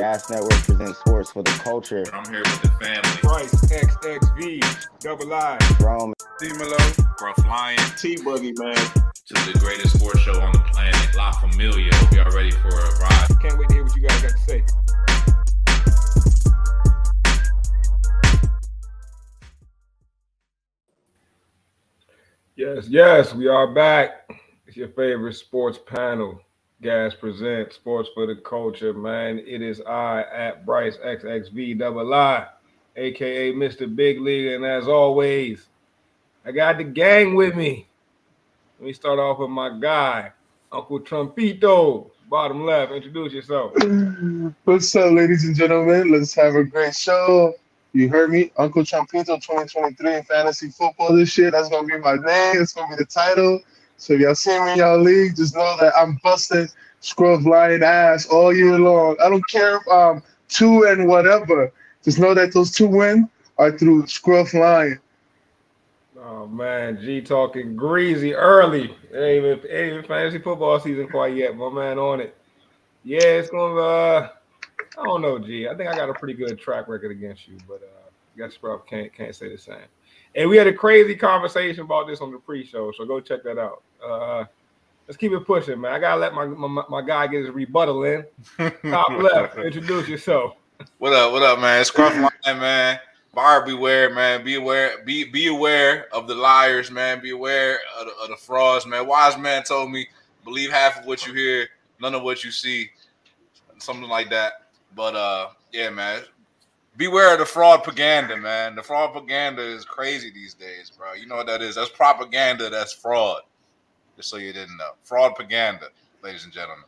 Gas Network presents sports for the culture. I'm here with the family. Price XXV, Double I, Rome, D-Melo, Bro Flying, T-Boogie, man. To the greatest sports show on the planet, La Familia. Hope y'all ready for a ride. Can't wait to hear what you guys got to say. Yes, we are back. It's your favorite sports panel. Gas presents sports for the culture, man. It is I at Bryce XXV Double I, aka Mr. Big League, and as always, I got the gang with me. Let me start off with my guy, Uncle Trumpito. Bottom left, introduce yourself. What's up, ladies and gentlemen? Let's have a great show. You heard me, Uncle Trumpito, 2023 in fantasy football. This shit, that's gonna be my name. It's gonna be the title. So if y'all see me in y'all league, just know that I'm busting scrub lion ass all year long. I don't care if I'm 2 and whatever. Just know that those 2 wins are through scrub lion. Oh, man, G talking greasy early. Ain't even fantasy football season quite yet. My man on it. Yeah, it's going to I don't know, G. I think I got a pretty good track record against you, but I guess Rob can't say the same. And we had a crazy conversation about this on the pre-show, so go check that out. Let's keep it pushing, man. I gotta let my guy get his rebuttal in. Top left, introduce yourself. What up, man? Scruff line, man. Buyer beware, man. Be aware of the liars, man. Be aware of the frauds, man. Wise man told me, believe half of what you hear, none of what you see, something like that. But yeah, man. Beware of the fraud propaganda, man. The fraud propaganda is crazy these days, bro. You know what that is? That's propaganda. That's fraud. Just so you didn't know. Fraud propaganda, ladies and gentlemen.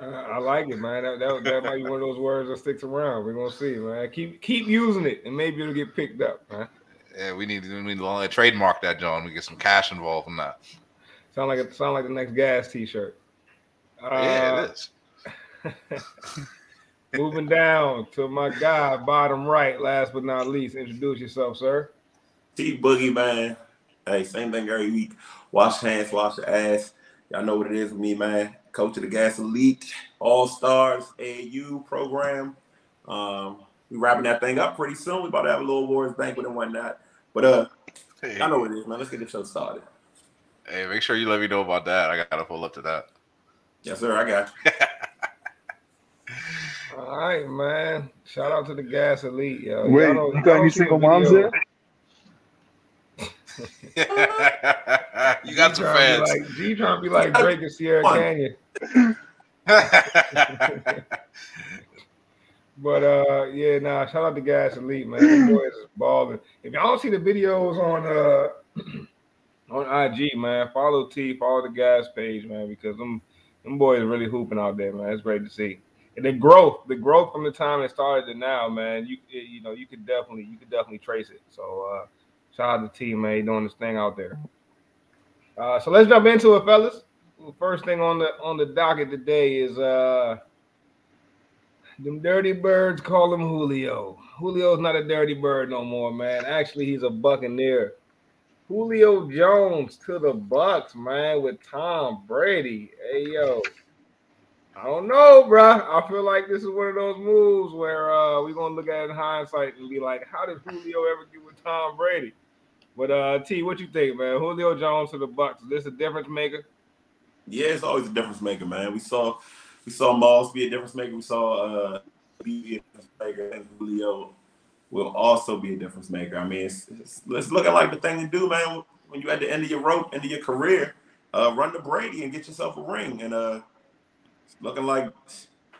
I like it, man. That might be one of those words that sticks around. We're going to see, man. Keep using it, and maybe it'll get picked up, man. Yeah, we need to trademark that, John. We get some cash involved from that. Sound like the next Gas T-shirt. Yeah, it is. Moving down to my guy, bottom right, last but not least, introduce yourself, sir. T-Boogie, man. Hey, same thing every week. Wash hands, wash your ass. Y'all know what it is with me, man. Coach of the Gas Elite, All-Stars, AAU program. We wrapping that thing up pretty soon. We about to have a little awards banquet and whatnot. But hey. I know what it is, man. Let's get this show started. Hey, make sure you let me know about that. I got to pull up to that. Yes, sir. I got you. All right, man. Shout out to the Gas Elite, yo. Wait, you got any single moms there? You got some fans. G trying to be like Drake and Sierra Canyon. But, yeah, nah, shout out to Gas Elite, man. The boys is balling. If y'all don't see the videos on IG, man, follow T, follow the Gas page, man, because them boys are really hooping out there, man. It's great to see. And the growth from the time it started to now, man, you could definitely trace it. So shout out to the team, man, doing this thing out there. So let's jump into it, fellas. First thing on the docket today is them dirty birds call him Julio. Julio's not a dirty bird no more, man. Actually, he's a Buccaneer. Julio Jones to the Bucks, man, with Tom Brady. Hey, yo. I don't know, bro. I feel like this is one of those moves where we're going to look at it in hindsight and be like, how did Julio ever get with Tom Brady? But, T, what you think, man? Julio Jones to the Bucks. Is this a difference maker? Yeah, it's always a difference maker, man. We saw Moss be a difference maker. We saw B be a difference maker. And Julio will also be a difference maker. I mean, it's looking like the thing to do, man. When you're at the end of your rope, end of your career, run to Brady and get yourself a ring. And, looking like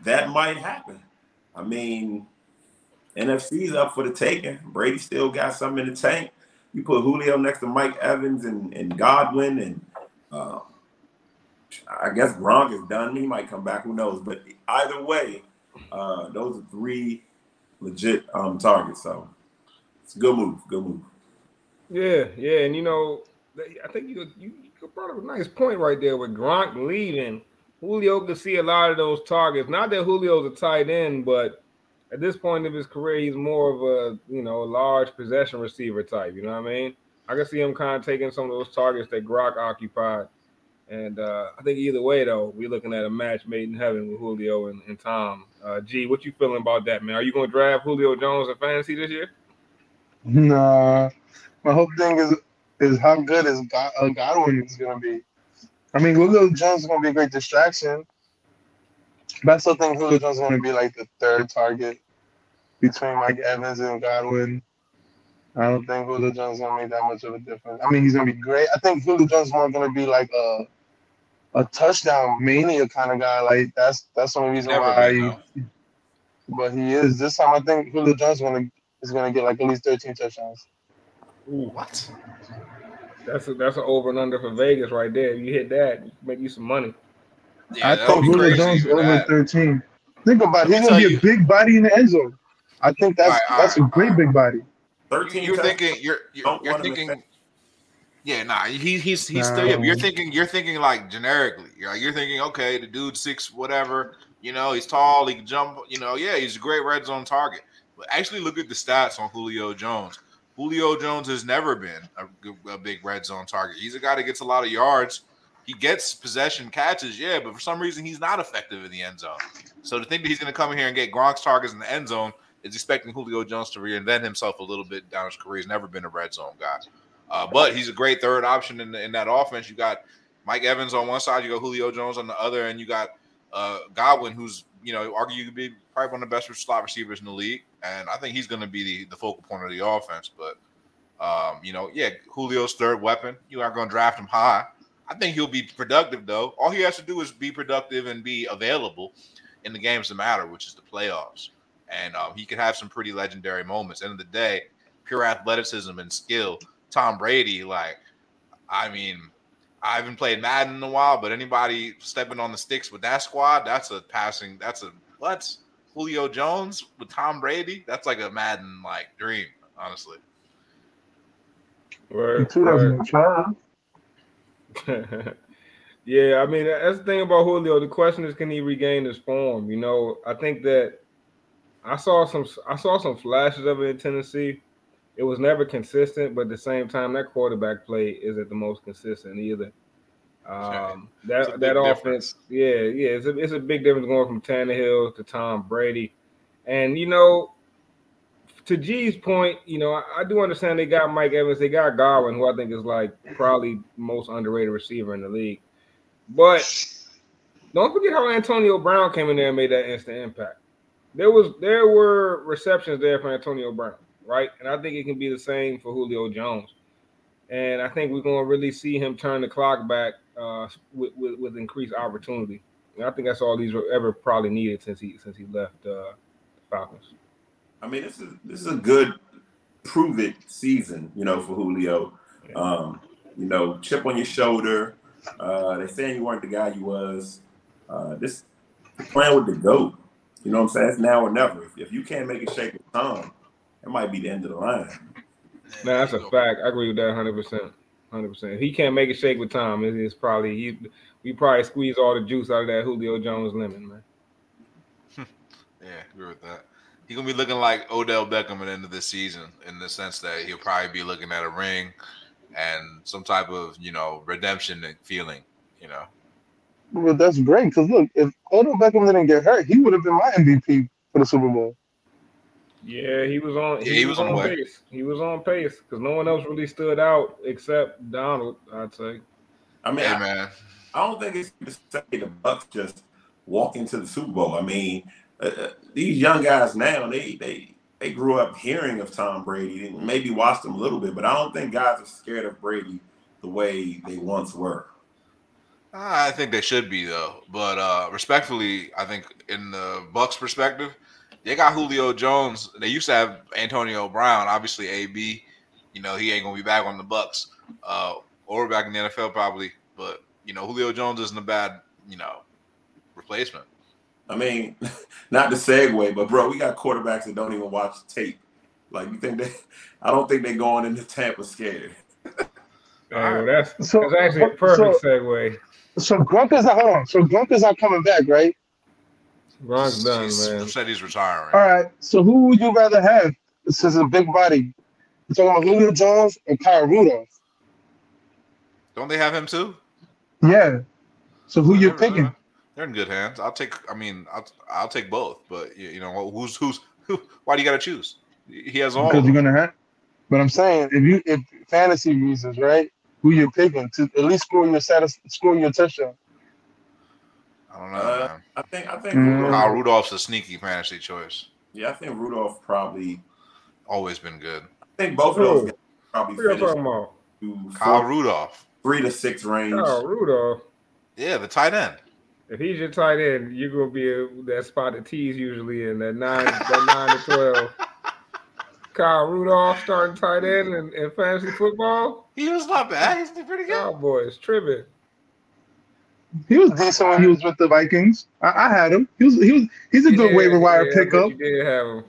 that might happen. I mean, NFC's up for the taking. Brady still got something in the tank. You put Julio next to Mike Evans and Godwin, and I guess Gronk is done. He might come back. Who knows? But either way, those are 3 legit targets. So it's a good move. Good move. Yeah. And, you know, I think you brought up a nice point right there with Gronk leaving. Julio could see a lot of those targets. Not that Julio's a tight end, but at this point of his career, he's more of a large possession receiver type. You know what I mean? I can see him kind of taking some of those targets that Gronk occupied. And I think either way, though, we're looking at a match made in heaven with Julio and Tom G, what you feeling about that, man? Are you going to draft Julio Jones in fantasy this year? Nah. My whole thing is how good is Godwin is going to be. I mean, Julio Jones is going to be a great distraction, but I still think Julio Jones is going to be like the third target between Mike Evans and Godwin. I don't think Julio Jones is going to make that much of a difference. I mean, he's going to be great. I think Julio Jones is more going to be like a touchdown mania kind of guy. Like, that's the only reason why. But he is. This time, I think Julio Jones is going to get like at least 13 touchdowns. Ooh, what? That's an over and under for Vegas right there. You hit that, make you some money. Yeah, I thought Julio Jones over 13. Think about it. He's going to be a big body in the end zone. I think that's a great big body. 13. You're thinking. Yeah, nah. He's still. Yeah, you're thinking like generically. You're thinking, okay, the dude's 6 whatever. You know, he's tall. He can jump. You know, yeah, he's a great red zone target. But actually, look at the stats on Julio Jones. Julio Jones has never been a big red zone target. He's a guy that gets a lot of yards. He gets possession catches, yeah, but for some reason he's not effective in the end zone. So to think that he's going to come in here and get Gronk's targets in the end zone is expecting Julio Jones to reinvent himself a little bit down his career. He's never been a red zone guy. But he's a great third option in that offense. You got Mike Evans on one side, you got Julio Jones on the other, and you got Godwin, who's, you know, arguably probably one of the best slot receivers in the league. And I think he's going to be the focal point of the offense. But, you know, yeah, Julio's third weapon. You aren't going to draft him high. I think he'll be productive, though. All he has to do is be productive and be available in the games that matter, which is the playoffs. And he could have some pretty legendary moments. End of the day, pure athleticism and skill. Tom Brady, like, I mean, I haven't played Madden in a while, but anybody stepping on the sticks with that squad, that's Julio Jones with Tom Brady? That's like a Madden, like, dream, honestly. Word. Yeah, I mean, that's the thing about Julio. The question is, can he regain his form? You know, I think that I saw some flashes of it in Tennessee. It was never consistent, but at the same time, that quarterback play isn't the most consistent either. That offense, yeah, it's a big difference going from Tannehill to Tom Brady. And, you know, to G's point, you know, I do understand they got Mike Evans, they got Godwin, who I think is like probably most underrated receiver in the league. But don't forget how Antonio Brown came in there and made that instant impact. There were receptions there for Antonio Brown, right? And I think it can be the same for Julio Jones. And I think we're going to really see him turn the clock back with increased opportunity. And I think that's all he's ever probably needed since he left Falcons. I mean, this is a good prove it season, you know, for Julio. Yeah. You know, chip on your shoulder. They're saying you weren't the guy you was. This playing with the GOAT. You know what I'm saying? It's now or never. If you can't make it shake with Tom, it might be the end of the line. Man, that's a fact. I agree with that 100%. 100%. He can't make it shake with Tom. It's probably we probably squeeze all the juice out of that Julio Jones lemon, man. Yeah, I agree with that. He's going to be looking like Odell Beckham at the end of this season in the sense that he'll probably be looking at a ring and some type of, you know, redemption feeling, you know. Well, that's great because, look, if Odell Beckham didn't get hurt, he would have been my MVP for the Super Bowl. Yeah, he was on pace. He was on pace because no one else really stood out except Donald, I'd say. I mean, hey, man. I don't think it's just to say the Bucks just walk into the Super Bowl. I mean, these young guys now, they grew up hearing of Tom Brady and maybe watched him a little bit, but I don't think guys are scared of Brady the way they once were. I think they should be, though. But respectfully, I think in the Bucks' perspective, they got Julio Jones. They used to have Antonio Brown. Obviously, AB, you know, he ain't going to be back on the Bucks or back in the NFL probably. But, you know, Julio Jones isn't a bad, you know, replacement. I mean, not to segue, but, bro, we got quarterbacks that don't even watch tape. Like, you think I don't think they're going into Tampa scared. Right, that's actually a perfect segue. So Gronk is not coming back, right? Gronk's done, man. Said he's retiring. All right. So who would you rather have? This is a big body. You're talking about Julio Jones and Kyle Rudolph. Don't they have him too? Yeah. So who you picking? They're They're in good hands. I'll take both. But you know, who's why do you got to choose? He has all. Because you're gonna have. But I'm saying, if fantasy reasons, right? Who you're picking to at least score your touchdown. I don't know. Man. I think Kyle Rudolph's a sneaky fantasy choice. Yeah, I think Rudolph probably always been good. I think both of those guys probably finished Kyle Rudolph 3 to 6 range. Kyle Rudolph. Yeah, the tight end. If he's your tight end, you're gonna be that spot that T's usually in, that 9 to 12. Kyle Rudolph starting tight end in fantasy football. He was not bad. He's pretty good. Cowboys tripping. He was decent when he was with the Vikings. I had him. He's a good waiver wire pickup. You did have him,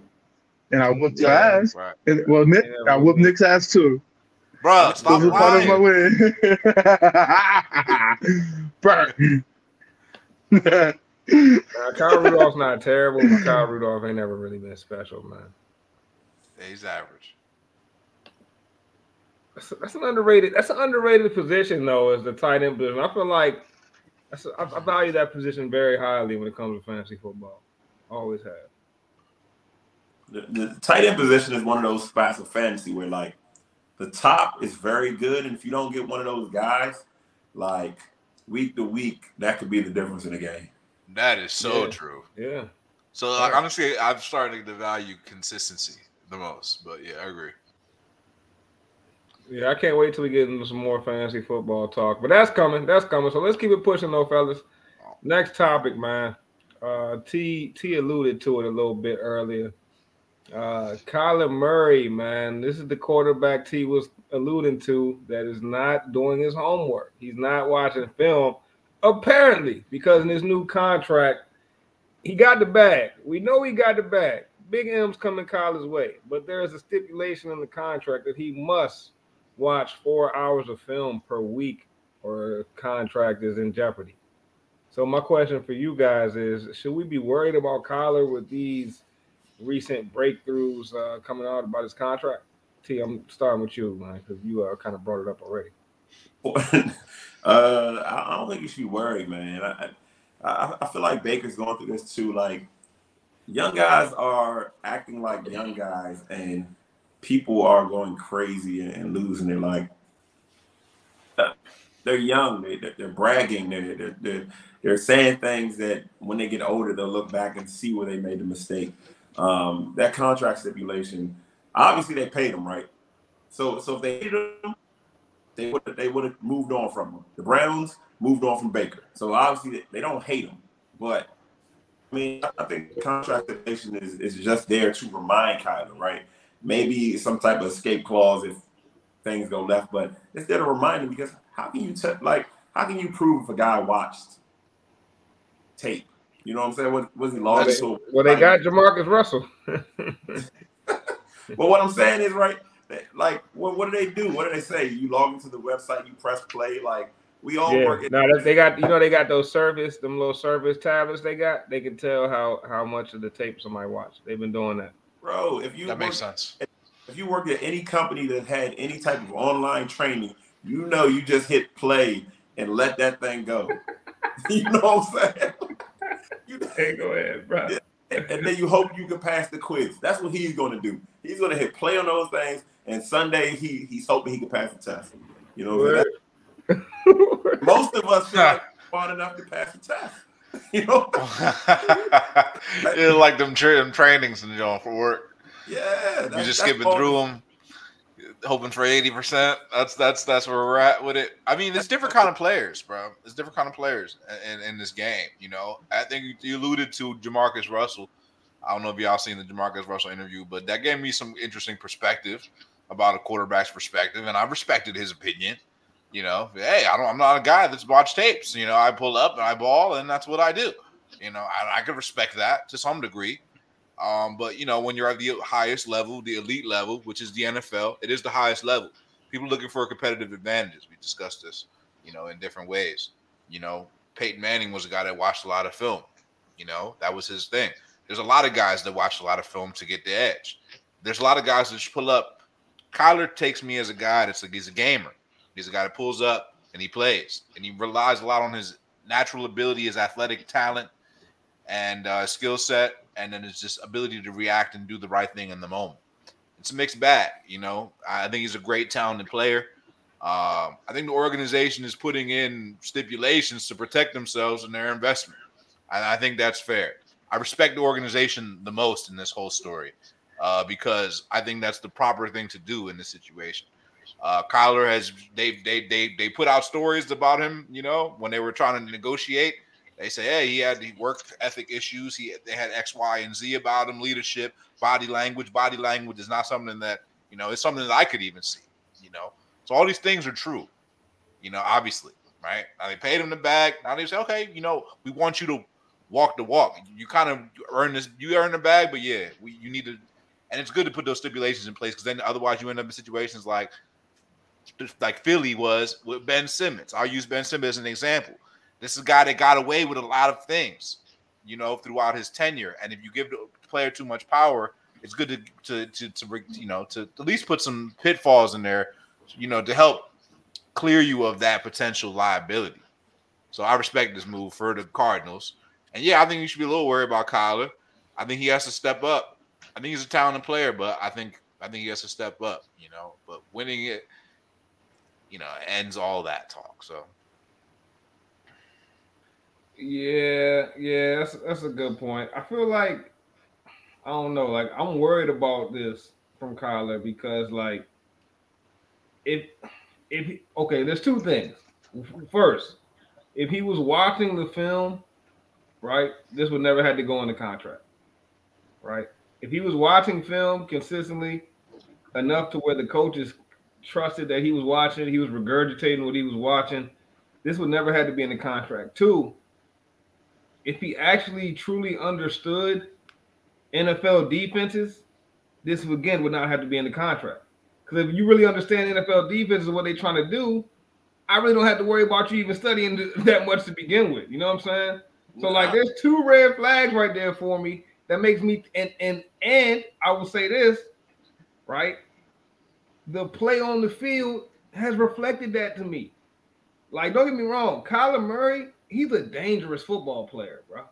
and I whooped your ass. Right. And, well, Nick, I whooped Nick's ass too. Bro, stop lying. Part of my win. Burn. Kyle Rudolph's not terrible, but Kyle Rudolph ain't never really been special, man. Yeah, he's average. That's an underrated position, though, is the tight end position. I feel like I value that position very highly when it comes to fantasy football. Always have. The tight end position is one of those spots of fantasy where, like, the top is very good, and if you don't get one of those guys, like, week to week, that could be the difference in the game. That is so true. Yeah. So, like, honestly, I'm starting to value consistency the most, but yeah, I agree. Yeah, I can't wait till we get into some more fantasy football talk, but that's coming. So let's keep it pushing, though, fellas. Next topic, man. T alluded to it a little bit earlier. Kyler Murray, man, this is the quarterback T was alluding to that is not doing his homework. He's not watching film, apparently, because in his new contract, he got the bag. We know he got the bag. Big M's coming Kyler's way, but there is a stipulation in the contract that he must watch 4 hours of film per week or a contract is in jeopardy. So my question for you guys is, should we be worried about Kyler with these recent breakthroughs coming out about his contract? T, I'm starting with you, man, because you kind of brought it up already. I don't think you should be worried, man. I feel like Baker's going through this too. Like, young guys are acting like young guys, and people are going crazy and losing it. Like, they're young, they're bragging, they're saying things that when they get older, they'll look back and see where they made the mistake. That contract stipulation, obviously they paid him, right? So if they hated him, they would have moved on from him. The Browns moved on from Baker. So obviously they don't hate him, but I mean, I think the contract stipulation is just there to remind Kyler, right? Maybe some type of escape clause if things go left, but it's there to remind him because how can you prove if a guy watched tape? You know what I'm saying? Wasn't he lost? Well, they got Jamarcus Russell. But what I'm saying is, right, like, what do? What do they say? You log into the website, you press play, like, we all work. No, they got those little service tablets they got. They can tell how much of the tape somebody watched. They've been doing that. Bro, makes sense. If you work at any company that had any type of online training, you know you just hit play and let that thing go. You know what I'm saying? Hey, go ahead, bro. And then you hope you can pass the quiz. That's what he's going to do. He's going to hit play on those things, and Sunday he's hoping he can pass the test. You know what I'm saying? Most of us are smart enough to pass the test. You know, it's like them trainings and y'all for work. Yeah, you just skipping through them, hoping for 80%. That's where we're at with it. I mean, it's different kind of players, bro. It's different kind of players in this game. You know, I think you alluded to Jamarcus Russell. I don't know if y'all seen the Jamarcus Russell interview, but that gave me some interesting perspective about a quarterback's perspective, and I respected his opinion. You know, hey, I'm not a guy that's watched tapes. You know, I pull up and I ball, and that's what I do. You know, I can respect that to some degree. But, you know, when you're at the highest level, the elite level, which is the NFL, it is the highest level. People looking for competitive advantages. We discussed this, you know, in different ways. You know, Peyton Manning was a guy that watched a lot of film. You know, that was his thing. There's a lot of guys that watch a lot of film to get the edge. There's a lot of guys that just pull up. Kyler takes me as a guy that's like, he's a gamer. He's a guy that pulls up and he plays, and he relies a lot on his natural ability, his athletic talent, and skill set, and then it's just ability to react and do the right thing in the moment. It's a mixed bag, you know. I think he's a great talented player. I think the organization is putting in stipulations to protect themselves and their investment, and I think that's fair. I respect the organization the most in this whole story because I think that's the proper thing to do in this situation. Kyler has they put out stories about him, you know, when they were trying to negotiate. They say, hey, he had work ethic issues. They had X, Y, and Z about him, leadership, body language. Body language is not something that, you know, it's something that I could even see, you know. So all these things are true, you know, obviously, right? Now they paid him the bag. Now they say, okay, you know, we want you to walk the walk. You kind of earn this. You earn the bag, but, yeah, you need to – and it's good to put those stipulations in place because then otherwise you end up in situations like Philly was with Ben Simmons. I'll use Ben Simmons as an example. This is a guy that got away with a lot of things, you know, throughout his tenure. And if you give the player too much power, it's good to at least put some pitfalls in there, you know, to help clear you of that potential liability. So I respect this move for the Cardinals. And, yeah, I think you should be a little worried about Kyler. I think he has to step up. I think he's a talented player, but I think he has to step up, you know. But winning it, you know, ends all that talk, so. Yeah, that's a good point. I feel like, I don't know, like I'm worried about this from Kyler because like if okay, there's two things. First, if he was watching the film, right, this would never had to go into contract, right? If he was watching film consistently enough to where the coaches trusted that he was watching, he was regurgitating what he was watching, this would never had to be in the contract. Two, if he actually truly understood NFL defenses, this again would not have to be in the contract. Because if you really understand NFL defenses and what they're trying to do, I really don't have to worry about you even studying that much to begin with. You know what I'm saying? So like, there's two red flags right there for me that makes me and I will say this, right? The play on the field has reflected that to me. Like, don't get me wrong, Kyler Murray. He's a dangerous football player, bro.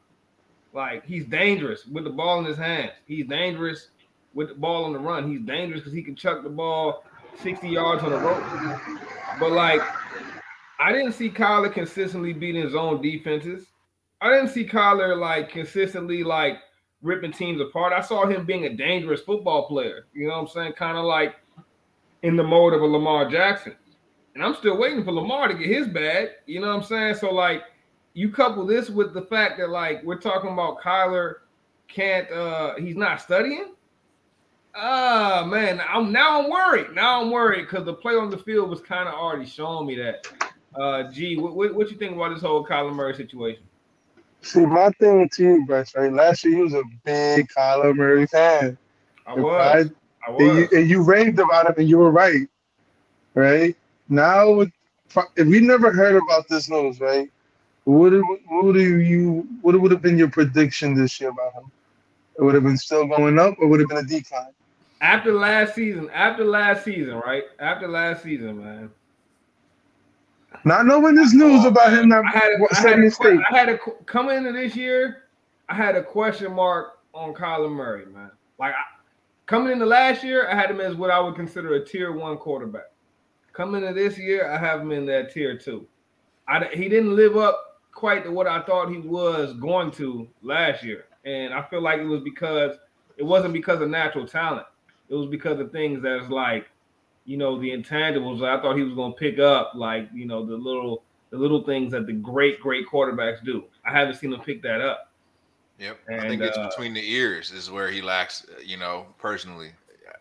Like, he's dangerous with the ball in his hands. He's dangerous with the ball on the run. He's dangerous because he can chuck the ball 60 yards on the rope. But, like, I didn't see Kyler consistently beating his own defenses. I didn't see Kyler, like, consistently, like, ripping teams apart. I saw him being a dangerous football player. You know what I'm saying? Kind of like in the mode of a Lamar Jackson. And I'm still waiting for Lamar to get his bag. You know what I'm saying? So, like, you couple this with the fact that, like, we're talking about Kyler can't he's not studying. Man, I'm worried. Now I'm worried because the play on the field was kind of already showing me that. G, what you think about this whole Kyler Murray situation? See, my thing with you, Bryce, right? Last year you was a big Kyler Murray fan. I was. And you raved about him, and you were right, right? Now, if we never heard about this news, right? What would have been your prediction this year about him? It would have been still going up, or would have been a decline? After last season, man. Not knowing this news about him, I had coming into this year, I had a question mark on Kyler Murray, man. Like coming into last year, I had him as what I would consider a tier 1 quarterback. Coming into this year, I have him in that tier 2. He didn't live up quite to what I thought he was going to last year. And I feel like it wasn't because of natural talent. It was because of things that's like, you know, the intangibles that I thought he was going to pick up, like, you know, the little things that the great, great quarterbacks do. I haven't seen him pick that up. Yep. And I think it's between the ears is where he lacks, you know, personally.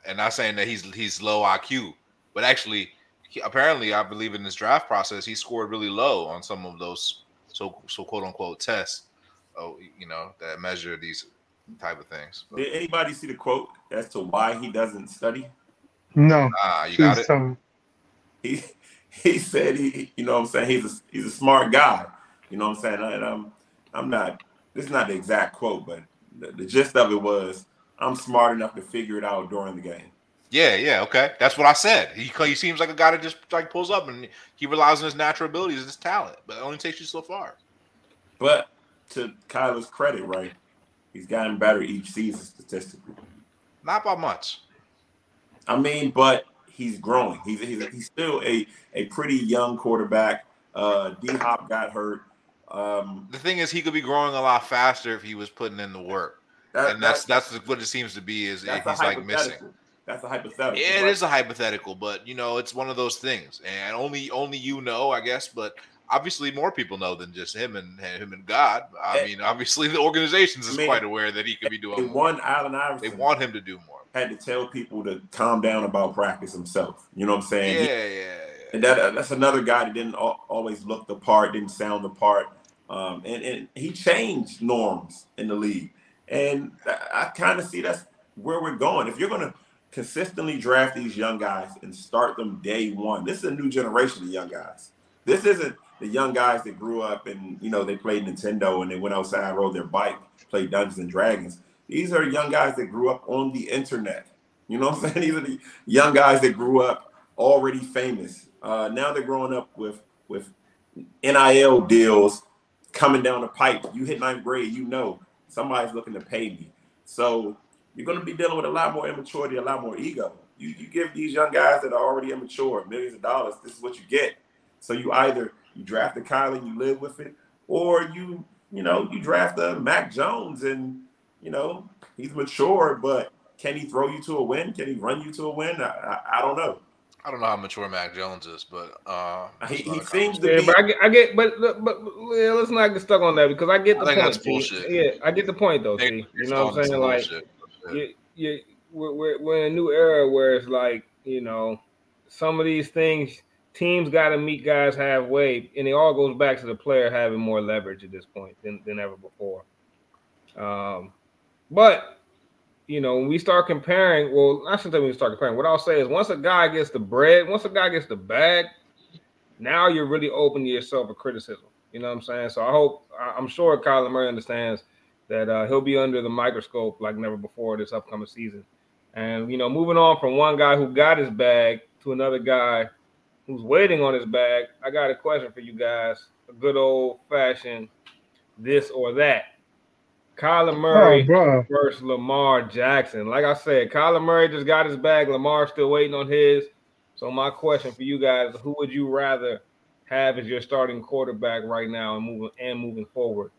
And not saying that he's low IQ, but actually – apparently, I believe in this draft process, he scored really low on some of those so quote unquote tests, you know, that measure these type of things. But did anybody see the quote as to why he doesn't study? No. You got it. He said he, you know what I'm saying, he's a smart guy. You know what I'm saying? And I'm not. This is not the exact quote, but the gist of it was, I'm smart enough to figure it out during the game. Yeah, okay. That's what I said. He seems like a guy that just like pulls up and he relies on his natural abilities and his talent, but it only takes you so far. But to Kyler's credit, right, he's gotten better each season statistically. Not by much. I mean, but he's growing. He's still a pretty young quarterback. D-Hop got hurt. The thing is, he could be growing a lot faster if he was putting in the work. That's what it seems to be, is he's like missing. That's a hypothetical. Yeah, it is a hypothetical, but you know, it's one of those things, and only you know, I guess. But obviously, more people know than just him and God. I mean, obviously, the organizations is quite aware that he could be doing more. Allen Iverson, they want him to do more. Had to tell people to calm down about practice himself. You know what I'm saying? Yeah. And that's another guy that didn't always look the part, didn't sound the part, and he changed norms in the league. And I kind of see that's where we're going. If you're going to consistently draft these young guys and start them day one, this is a new generation of young guys. This isn't the young guys that grew up and, you know, they played Nintendo and they went outside, rode their bike, played Dungeons and Dragons. These are young guys that grew up on the internet. You know what I'm saying? These are the young guys that grew up already famous. Now they're growing up with NIL deals coming down the pipe. You hit ninth grade, you know, somebody's looking to pay me. So you're going to be dealing with a lot more immaturity, a lot more ego. You give these young guys that are already immature millions of dollars, this is what you get. So you either you draft a Kyler and you live with it, or you draft a Mac Jones and, you know, he's mature, but can he throw you to a win? Can he run you to a win? I don't know. I don't know how mature Mac Jones is, but he seems to be. But let's not get stuck on that, because I get the point. I think that's bullshit. Yeah, I get the point though. You know what I'm saying? Like, we're in a new era where it's like, you know, some of these things teams got to meet guys halfway, and it all goes back to the player having more leverage at this point than ever before. But you know, when we start comparing, well, I shouldn't say we start comparing. What I'll say is, once a guy gets the bag, now you're really open to yourself for criticism. You know what I'm saying? So I'm sure Kyler Murray understands that he'll be under the microscope like never before this upcoming season. And, you know, moving on from one guy who got his bag to another guy who's waiting on his bag, I got a question for you guys. A good old-fashioned this or that. Kyler Murray versus Lamar Jackson. Like I said, Kyler Murray just got his bag. Lamar's still waiting on his. So my question for you guys, who would you rather have as your starting quarterback right now and moving forward?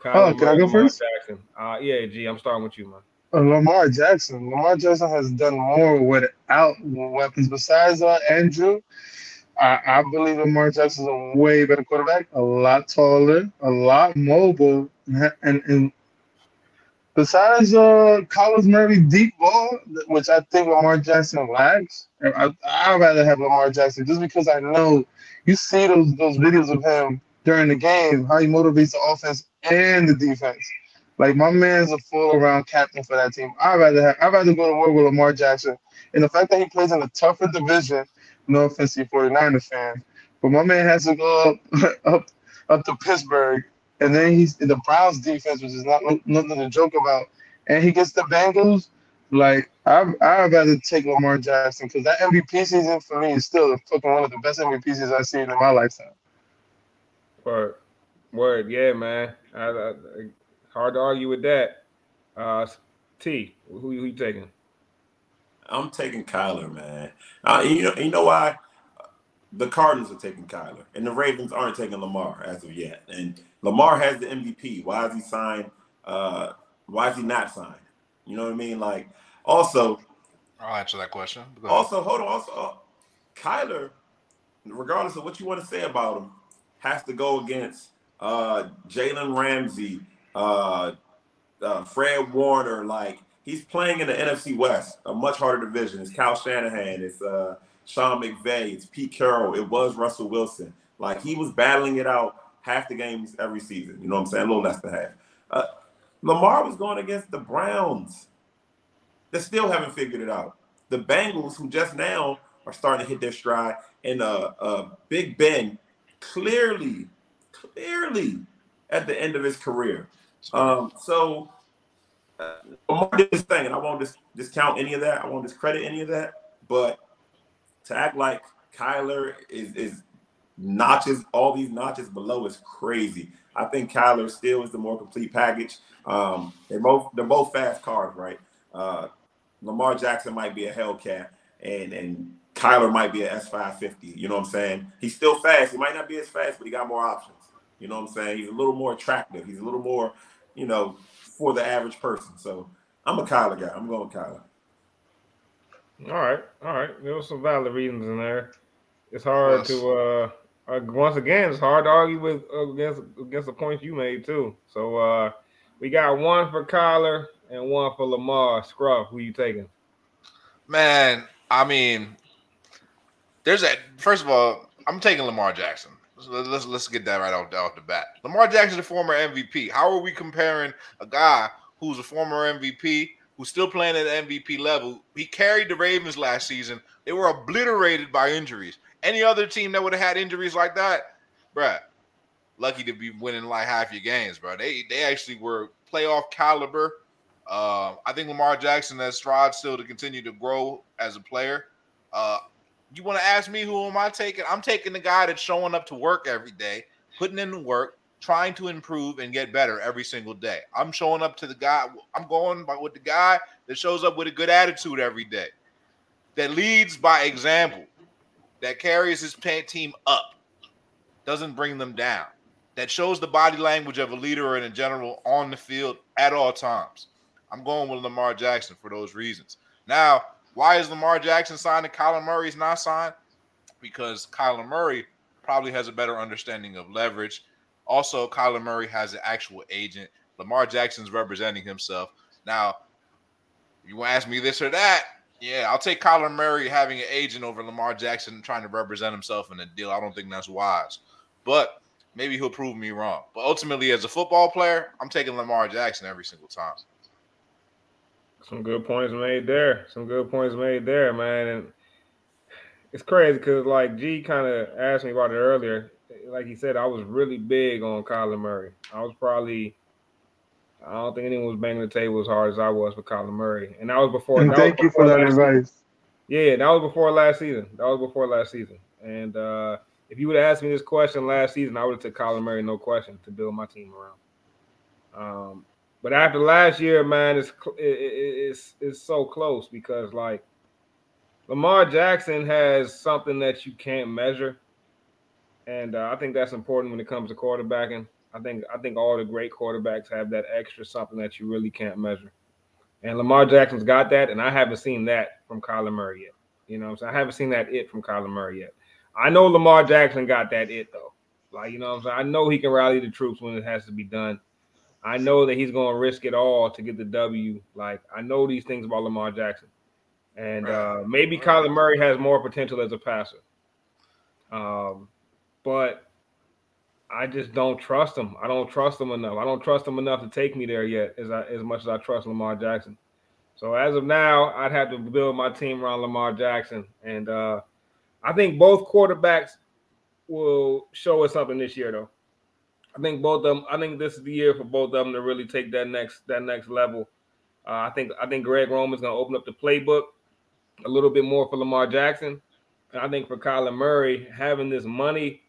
Can I go first? Jackson. I'm starting with you, man. Lamar Jackson. Lamar Jackson has done more without weapons. Besides Andrew, I believe Lamar Jackson is a way better quarterback, a lot taller, a lot mobile, and besides Kyler Murray deep ball, which I think Lamar Jackson lacks, I'd rather have Lamar Jackson just because I know you see those videos of him during the game, how he motivates the offense and the defense. Like, my man's a full-around captain for that team. I'd rather go to war with Lamar Jackson. And the fact that he plays in a tougher division, no offense to 49er fans, but my man has to go up to Pittsburgh. And then he's in the Browns defense, which is not nothing to joke about. And he gets the Bengals. Like, I'd rather take Lamar Jackson, because that MVP season for me is still fucking one of the best MVP seasons I've seen in my lifetime. Word, yeah, man. I hard to argue with that. T, who you taking? I'm taking Kyler, man. You know why? The Cardinals are taking Kyler, and the Ravens aren't taking Lamar as of yet. And Lamar has the MVP. Why is he signed? Why is he not signed? You know what I mean? Like, also, I'll answer that question. Also, hold on. Also, Kyler, regardless of what you want to say about him, has to go against Jalen Ramsey, Fred Warner. Like, he's playing in the NFC West, a much harder division. It's Kyle Shanahan. It's Sean McVay. It's Pete Carroll. It was Russell Wilson. Like, he was battling it out half the games every season. You know what I'm saying? A little less than half. Lamar was going against the Browns. They still haven't figured it out. The Bengals, who just now are starting to hit their stride, and Big Ben clearly at the end of his career. So Lamar did his thing, and I won't discount any of that. I won't discredit any of that. But to act like Kyler is notches, all these notches below is crazy. I think Kyler still is the more complete package. They're both fast cars, right? Lamar Jackson might be a Hellcat, and Kyler might be an S550. You know what I'm saying? He's still fast. He might not be as fast, but he got more options. You know what I'm saying? He's a little more attractive. He's a little more, you know, for the average person. So I'm a Kyler guy. I'm going with Kyler. All right. There were some valid reasons in there. It's hard to once again, it's hard to argue with against the points you made too. So we got one for Kyler and one for Lamar. Scruff, who you taking? Man, I mean, first of all, I'm taking Lamar Jackson. Let's get that right off the bat. Lamar Jackson, the former MVP. How are we comparing a guy who's a former MVP, who's still playing at the MVP level? He carried the Ravens last season. They were obliterated by injuries. Any other team that would have had injuries like that, bruh, lucky to be winning like half your games, bro. They actually were playoff caliber. I think Lamar Jackson has strived still to continue to grow as a player. You want to ask me who am I taking? I'm taking the guy that's showing up to work every day, putting in the work, trying to improve and get better every single day. I'm showing up to the guy. I'm going with the guy that shows up with a good attitude every day, that leads by example, that carries his team up, doesn't bring them down, that shows the body language of a leader and in general on the field at all times. I'm going with Lamar Jackson for those reasons. Now, why is Lamar Jackson signed and Kyler Murray's not signed? Because Kyler Murray probably has a better understanding of leverage. Also, Kyler Murray has an actual agent. Lamar Jackson's representing himself. Now, you want to ask me this or that? Yeah, I'll take Kyler Murray having an agent over Lamar Jackson trying to represent himself in a deal. I don't think that's wise. But maybe he'll prove me wrong. But ultimately, as a football player, I'm taking Lamar Jackson every single time. Some good points made there, man. And it's crazy because, like, G kind of asked me about it earlier. Like he said, I was really big on Kyler Murray. I don't think anyone was banging the table as hard as I was for Kyler Murray. And that was before. And thank you for that advice. Yeah, that was before last season. And if you would have asked me this question last season, I would have took Kyler Murray, no question, to build my team around. But after last year, man, it's so close because, like, Lamar Jackson has something that you can't measure, and I think that's important when it comes to quarterbacking. I think all the great quarterbacks have that extra something that you really can't measure, and Lamar Jackson's got that, and I haven't seen that from Kyler Murray yet. You know what I'm saying? I haven't seen that it from Kyler Murray yet. I know Lamar Jackson got that it, though. Like, you know what I'm saying? I know he can rally the troops when it has to be done. I know that he's going to risk it all to get the W. Like, I know these things about Lamar Jackson. And maybe Kyler Murray has more potential as a passer. But I just don't trust him. I don't trust him enough. I don't trust him enough to take me there yet as much as I trust Lamar Jackson. So as of now, I'd have to build my team around Lamar Jackson. And I think both quarterbacks will show us something this year, though. I think both of them. I think this is the year for both of them to really take that next level. I think Greg Roman's going to open up the playbook a little bit more for Lamar Jackson, and I think for Kyler Murray, having this money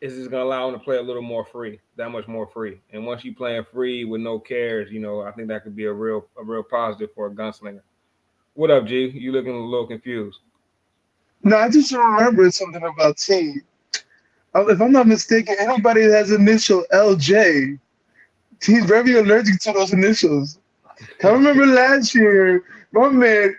is just going to allow him to play a little more free, that much more free. And once you playing free with no cares, you know, I think that could be a real positive for a gunslinger. What up, G? You looking a little confused? No, I just remembered something about team. If I'm not mistaken, anybody that has initial LJ, he's very allergic to those initials. I remember last year, my man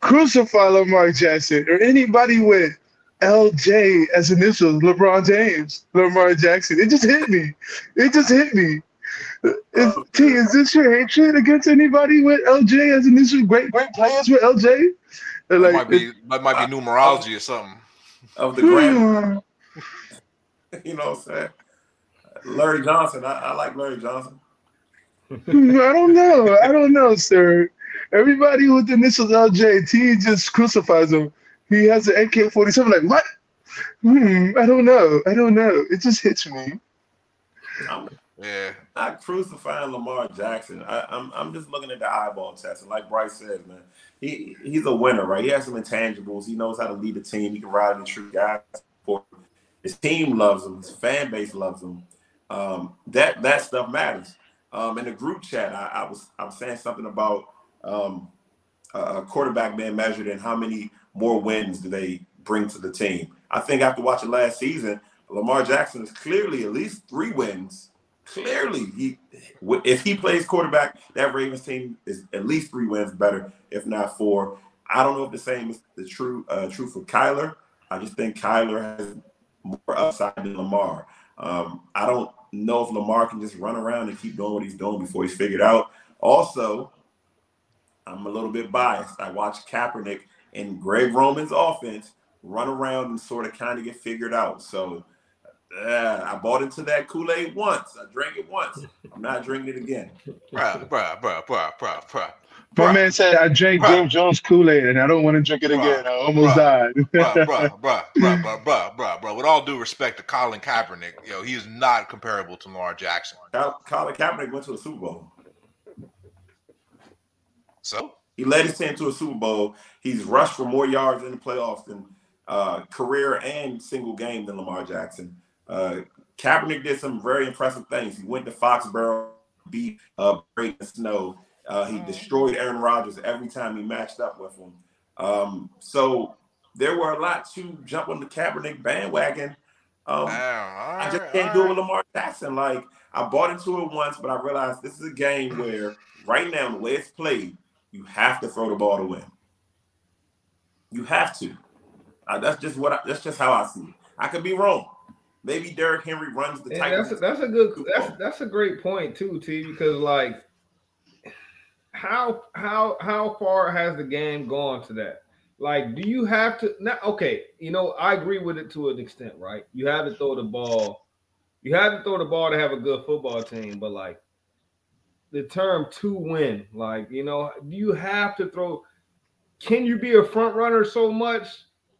crucified Lamar Jackson or anybody with LJ as initials, LeBron James, Lamar Jackson. It just hit me. Is this your hatred against anybody with LJ as initials? Great players with LJ? Like, that might be numerology or something. Of the grand. You know what I'm saying? Larry Johnson. I like Larry Johnson. I don't know, sir. Everybody with the initials LJ, T just crucifies him. He has an AK-47. Like, what? I don't know. It just hits me. I'm not crucifying Lamar Jackson. I'm just looking at the eyeball test. And like Bryce says, man, he's a winner, right? He has some intangibles. He knows how to lead a team. He can ride and shoot guys. His team loves him. His fan base loves him. That stuff matters. In the group chat, I was saying something about a quarterback being measured in how many more wins do they bring to the team. I think after watching last season, Lamar Jackson is clearly at least 3 wins. Clearly, if he plays quarterback, that Ravens team is at least 3 wins better, if not 4. I don't know if the same is the true for Kyler. I just think Kyler has more upside than Lamar. I don't know if Lamar can just run around and keep doing what he's doing before he's figured out. Also, I'm a little bit biased. I watched Kaepernick and Greg Roman's offense run around and sort of kind of get figured out. So I bought into that Kool-Aid once. I drank it once. I'm not drinking it again. Bruh. My man said, I drank Jim Jones Kool-Aid and I don't want to drink it again. I almost died. Bro. With all due respect to Colin Kaepernick, yo, he is not comparable to Lamar Jackson. Colin Kaepernick went to the Super Bowl. So? He led his team to a Super Bowl. He's rushed for more yards in the playoffs than career and single game than Lamar Jackson. Kaepernick did some very impressive things. He went to Foxborough, beat breaking snow. He destroyed Aaron Rodgers every time he matched up with him. So there were a lot to jump on the Kaepernick bandwagon. I just can't do it with Lamar Jackson. Like, I bought into it once, but I realized this is a game where right now, the way it's played, you have to throw the ball to win. You have to. That's just how I see it. I could be wrong. Maybe Derrick Henry runs the Titans. That's a great point too, T. Because like, how far has the game gone to that? Like, do you have to? Not okay. You know, I agree with it to an extent, right? You have to throw the ball. You have to throw the ball to have a good football team, but like. The term to win, like, you know, you have to throw. Can you be a front runner so much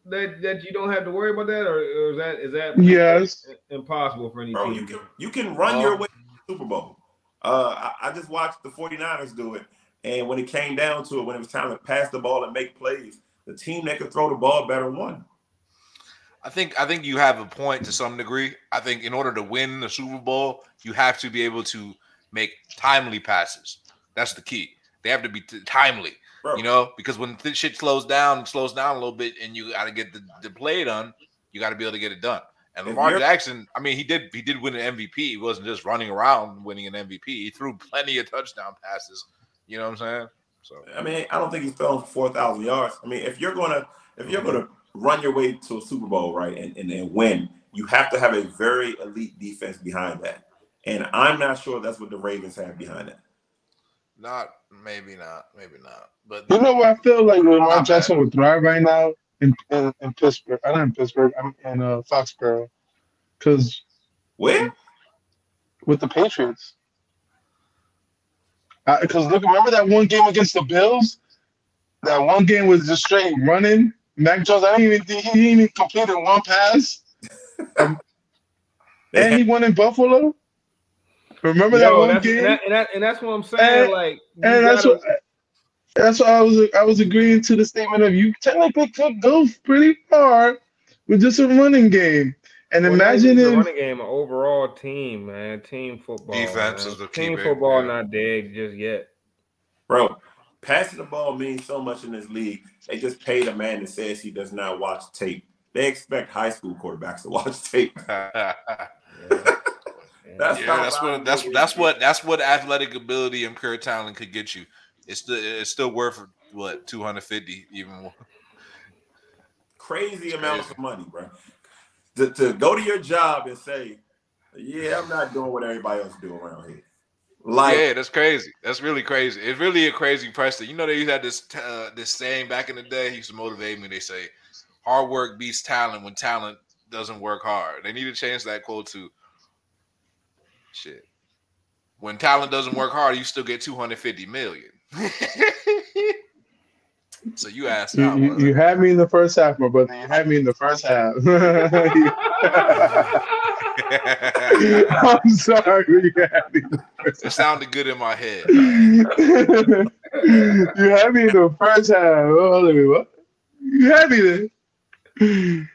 that you don't have to worry about that, or is that yes impossible for any team? You can run your way to the Super Bowl. I just watched the 49ers do it, and when it came down to it, when it was time to pass the ball and make plays, the team that could throw the ball better won. I think you have a point to some degree. I think in order to win the Super Bowl, you have to be able to make timely passes. That's the key. They have to be timely, bro. You know, because when this shit slows down a little bit and you got to get the play done, you got to be able to get it done. And Lamar Jackson, I mean, he did win an MVP. He wasn't just running around winning an MVP. He threw plenty of touchdown passes. You know what I'm saying? So I mean, I don't think he's throwing 4,000 yards. I mean, if you're gonna run your way to a Super Bowl, right, and win, you have to have a very elite defense behind that. And I'm not sure that's what the Ravens have behind it. Maybe not. But you know what I feel like Lamar Jackson would thrive right now in Pittsburgh. I'm not in Pittsburgh. I'm in Foxborough. Cause where? With the Patriots. Because look, remember that one game against the Bills? That one game was just straight running. Mac Jones, he didn't even complete one pass. And he won in Buffalo. Remember that one game, and that's what I'm saying. That's what I was agreeing to the statement of you technically could go pretty far with just a running game. And imagine if running game, an overall team, man, team football, defense is the key. Team football not dead just yet, bro. Passing the ball means so much in this league. They just paid a man that says he does not watch tape. They expect high school quarterbacks to watch tape. That's what athletic ability and pure talent could get you. It's still worth what $250 even more. Crazy amounts of money, bro. To go to your job and say, "Yeah, I'm not doing what everybody else do around here." Like, yeah, that's crazy. That's really crazy. It's really a crazy precedent. You know, they had this saying back in the day. He used to motivate me. They say, "Hard work beats talent when talent doesn't work hard." They need to change that quote to. Shit. When talent doesn't work hard, you still get $250 million. So you asked. You had me in the first half, my brother. You had me in the first half. I'm sorry. You had me. It sounded good in my head. You had me in the first half. Oh, what? You had me there.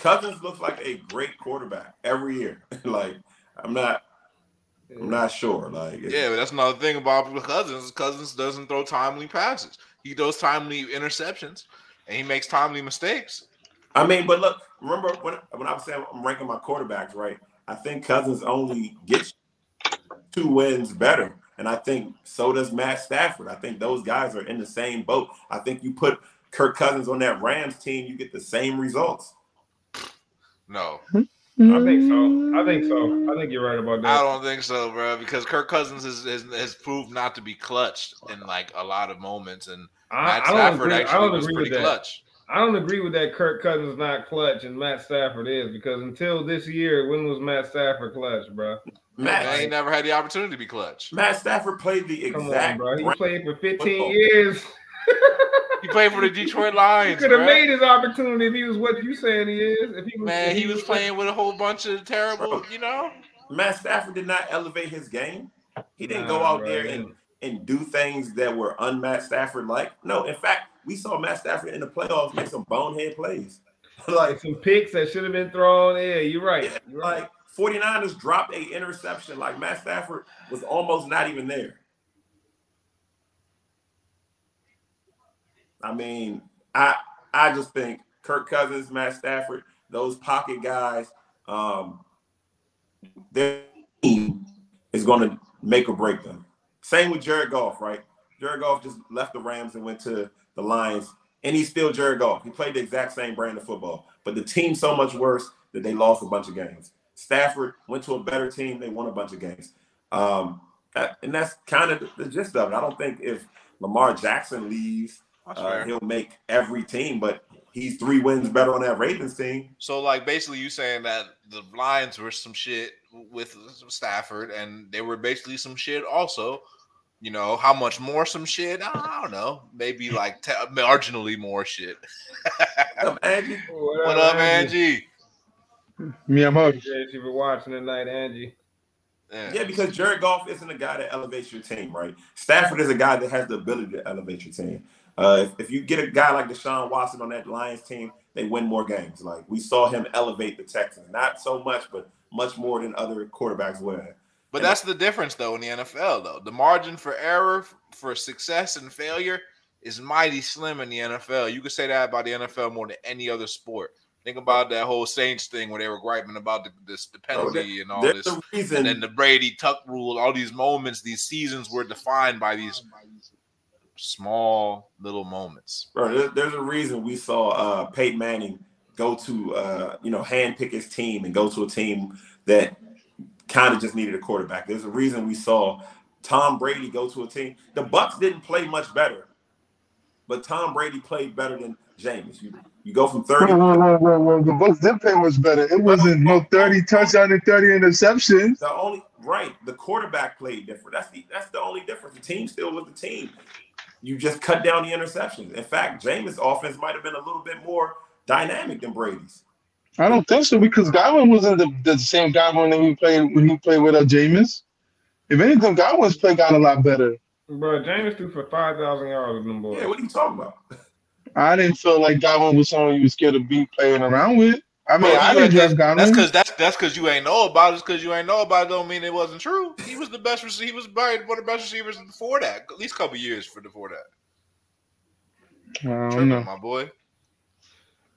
Cousins looks like a great quarterback every year. Like, I'm not sure. Like, yeah, but that's another thing about Cousins. Cousins doesn't throw timely passes. He throws timely interceptions, and he makes timely mistakes. I mean, but look, remember when I was saying I'm ranking my quarterbacks, right? I think Cousins only gets 2 wins better, and I think so does Matt Stafford. I think those guys are in the same boat. I think you put Kirk Cousins on that Rams team, you get the same results. No. I think you're right about that. I don't think so, bro, because Kirk Cousins has proved not to be clutched in, like, a lot of moments, and Matt Stafford actually was pretty clutch. I don't agree with that Kirk Cousins not clutch and Matt Stafford is, because until this year, when was Matt Stafford clutch, bro? He never had the opportunity to be clutch. Matt Stafford played the exact – he played for 15 years. He played for the Detroit Lions. He could have made his opportunity if he was what you saying he is. If he was, man, he was playing with a whole bunch of terrible, you know. Matt Stafford did not elevate his game. He didn't go out there and do things that were un-Matt Stafford-like. No, in fact, we saw Matt Stafford in the playoffs make some bonehead plays. Like some picks that should have been thrown. Yeah, you're right. You're like 49ers dropped an interception. Like Matt Stafford was almost not even there. I mean, I just think Kirk Cousins, Matt Stafford, those pocket guys, their team is going to make or break them. Same with Jared Goff, right? Jared Goff just left the Rams and went to the Lions, and he's still Jared Goff. He played the exact same brand of football, but the team's so much worse that they lost a bunch of games. Stafford went to a better team. They won a bunch of games. And that's kind of the gist of it. I don't think if Lamar Jackson leaves – he'll make every team, but he's 3 wins better on that Ravens team. So, like, basically you saying that the Lions were some shit with Stafford, and they were basically some shit also. You know, how much more some shit? I don't know. Maybe, like, marginally more shit. What up, Angie? Me, I'm up. You've been watching tonight, Angie. Yeah, because Jared Goff isn't a guy that elevates your team, right? Stafford is a guy that has the ability to elevate your team. If you get a guy like Deshaun Watson on that Lions team, they win more games. Like, we saw him elevate the Texans. Not so much, but much more than other quarterbacks were. But and that's the difference, though, in the NFL, though. The margin for error, for success and failure is mighty slim in the NFL. You could say that about the NFL more than any other sport. Think about that whole Saints thing where they were griping about the penalty and all this. The reason. And then the Brady-Tuck rule, all these moments, these seasons were defined by these small little moments. Bro, there's a reason we saw Peyton Manning go to, handpick his team and go to a team that kind of just needed a quarterback. There's a reason we saw Tom Brady go to a team. The Bucks didn't play much better, but Tom Brady played better than Jameis. You go from 30. Well, the Bucks did play much better. It wasn't no 30 touchdown and 30 interceptions. The quarterback played different. That's the only difference. The team still was the team. You just cut down the interceptions. In fact, Jameis' offense might have been a little bit more dynamic than Brady's. I don't think so, because Godwin wasn't the same Godwin that he played with Jameis. If anything, Godwin's play got a lot better. Bro, Jameis threw for 5,000 yards with them boys. Yeah, what are you talking about? I didn't feel like Godwin was someone you were scared of being playing around with. I mean, I didn't draft Godwin. That's because you ain't know about it. It's because you ain't know about it don't mean it wasn't true. He was the best receiver. He was one of the best receivers before that. At least a couple years before that. I don't know, my boy.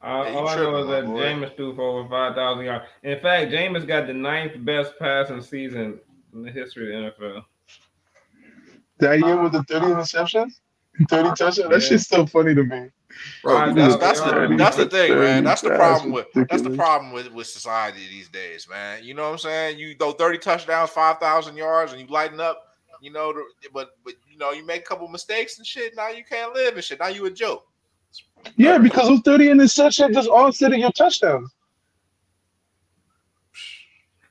All I know is that Jameis threw for over 5,000 yards. In fact, Jameis got the 9th best passing season in the history of the NFL. That year with the 30 interceptions? 30 touchdowns? Yeah. That shit's so funny to me. Bro, that's the thing, man. That's the problem with society these days, man. You know what I'm saying? You throw 30 touchdowns, 5,000 yards, and you lighten up. You know, but you know, you make a couple mistakes and shit. Now you can't live and shit. Now you a joke. Yeah, because those 30 interceptions just offsetting your touchdowns.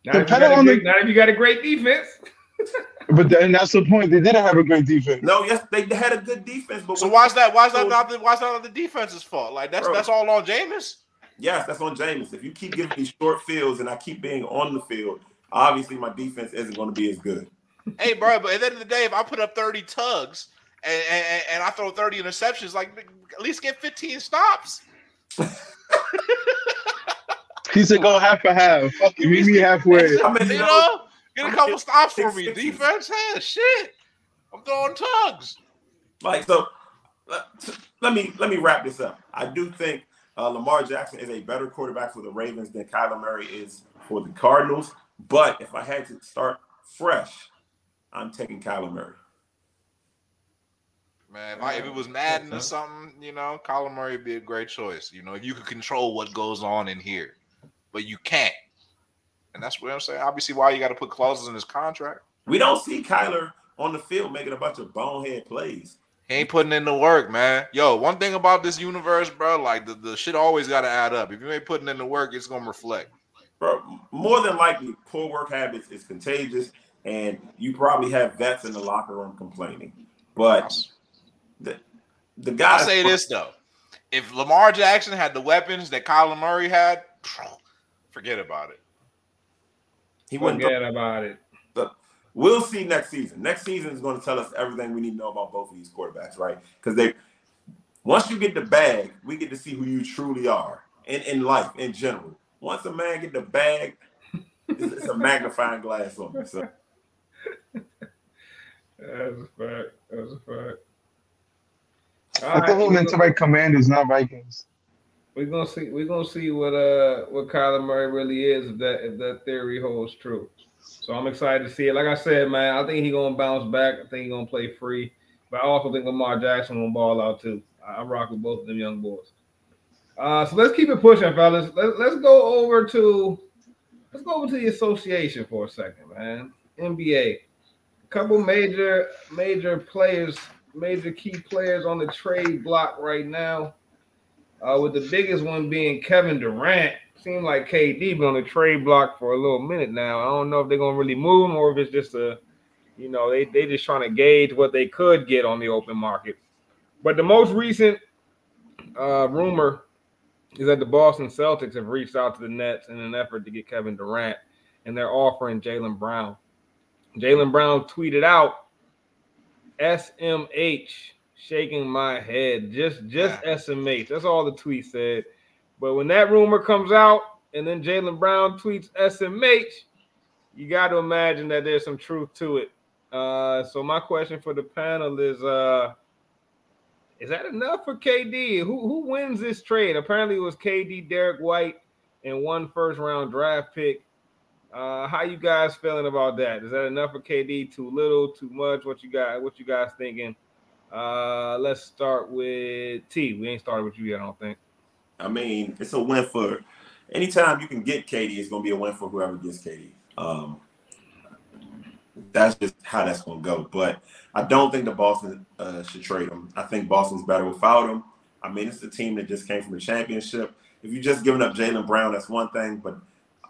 Now if you got a great defense. But then that's the point. They didn't have a great defense. No, yes, they had a good defense. But so why is that not the defense's fault? Like that's all on Jameis. Yes, that's on Jameis. If you keep giving me short fields and I keep being on the field, obviously my defense isn't going to be as good. Hey, bro, but at the end of the day, if I put up 30 tugs and I throw 30 interceptions, like at least get 15 stops. He said go half for half. Fucking meet me halfway. I mean, you know, get a couple stops for me. Defense, yeah, shit. I'm throwing tugs. Like so. Let me wrap this up. I do think Lamar Jackson is a better quarterback for the Ravens than Kyler Murray is for the Cardinals. But if I had to start fresh, I'm taking Kyler Murray. Man, if it was Madden or something, you know, Kyler Murray would be a great choice. You know, you could control what goes on in here, but you can't. And that's what I'm saying. Obviously, why you got to put clauses in his contract. We don't see Kyler on the field making a bunch of bonehead plays. He ain't putting in the work, man. Yo, one thing about this universe, bro, like the shit always got to add up. If you ain't putting in the work, it's going to reflect. Bro, more than likely, poor work habits is contagious, and you probably have vets in the locker room complaining. But the guy... I'll say this, though. If Lamar Jackson had the weapons that Kyler Murray had, forget about it. He wouldn't forget about it. We'll see next season. Next season is going to tell us everything we need to know about both of these quarterbacks, right? Because once you get the bag, we get to see who you truly are in life in general. Once a man get the bag, it's a magnifying glass on him. So. That's a fact. All right, the whole entire Commanders, not Vikings. We're gonna see what Kyler Murray really is if that theory holds true. So I'm excited to see it. Like I said, man, I think he's going to bounce back. I think he's going to play free. But I also think Lamar Jackson will ball out, too. I rock with both of them young boys. So let's keep it pushing, fellas. Let's go over to the association for a second, man. NBA. A couple major players, major key players on the trade block right now, with the biggest one being Kevin Durant. Seemed like KD been on the trade block for a little minute now. I don't know if they're gonna really move him or if it's just they just trying to gauge what they could get on the open market. But the most recent rumor is that the Boston Celtics have reached out to the Nets in an effort to get Kevin Durant, and they're offering Jaylen Brown. Jaylen Brown tweeted out, "SMH, shaking my head, just SMH." That's all the tweet said. But when that rumor comes out and then Jaylen Brown tweets SMH, you got to imagine that there's some truth to it. So my question for the panel is that enough for KD? Who wins this trade? Apparently it was KD, Derrick White, and one first-round draft pick. How you guys feeling about that? Is that enough for KD? Too little? Too much? What you guys thinking? Let's start with T. We ain't started with you yet, I don't think. I mean, it's a win for anytime you can get KD, it's going to be a win for whoever gets KD. That's just how that's going to go. But I don't think the Boston should trade him. I think Boston's better without him. I mean, it's a team that just came from a championship. If you're just giving up Jaylen Brown, that's one thing. But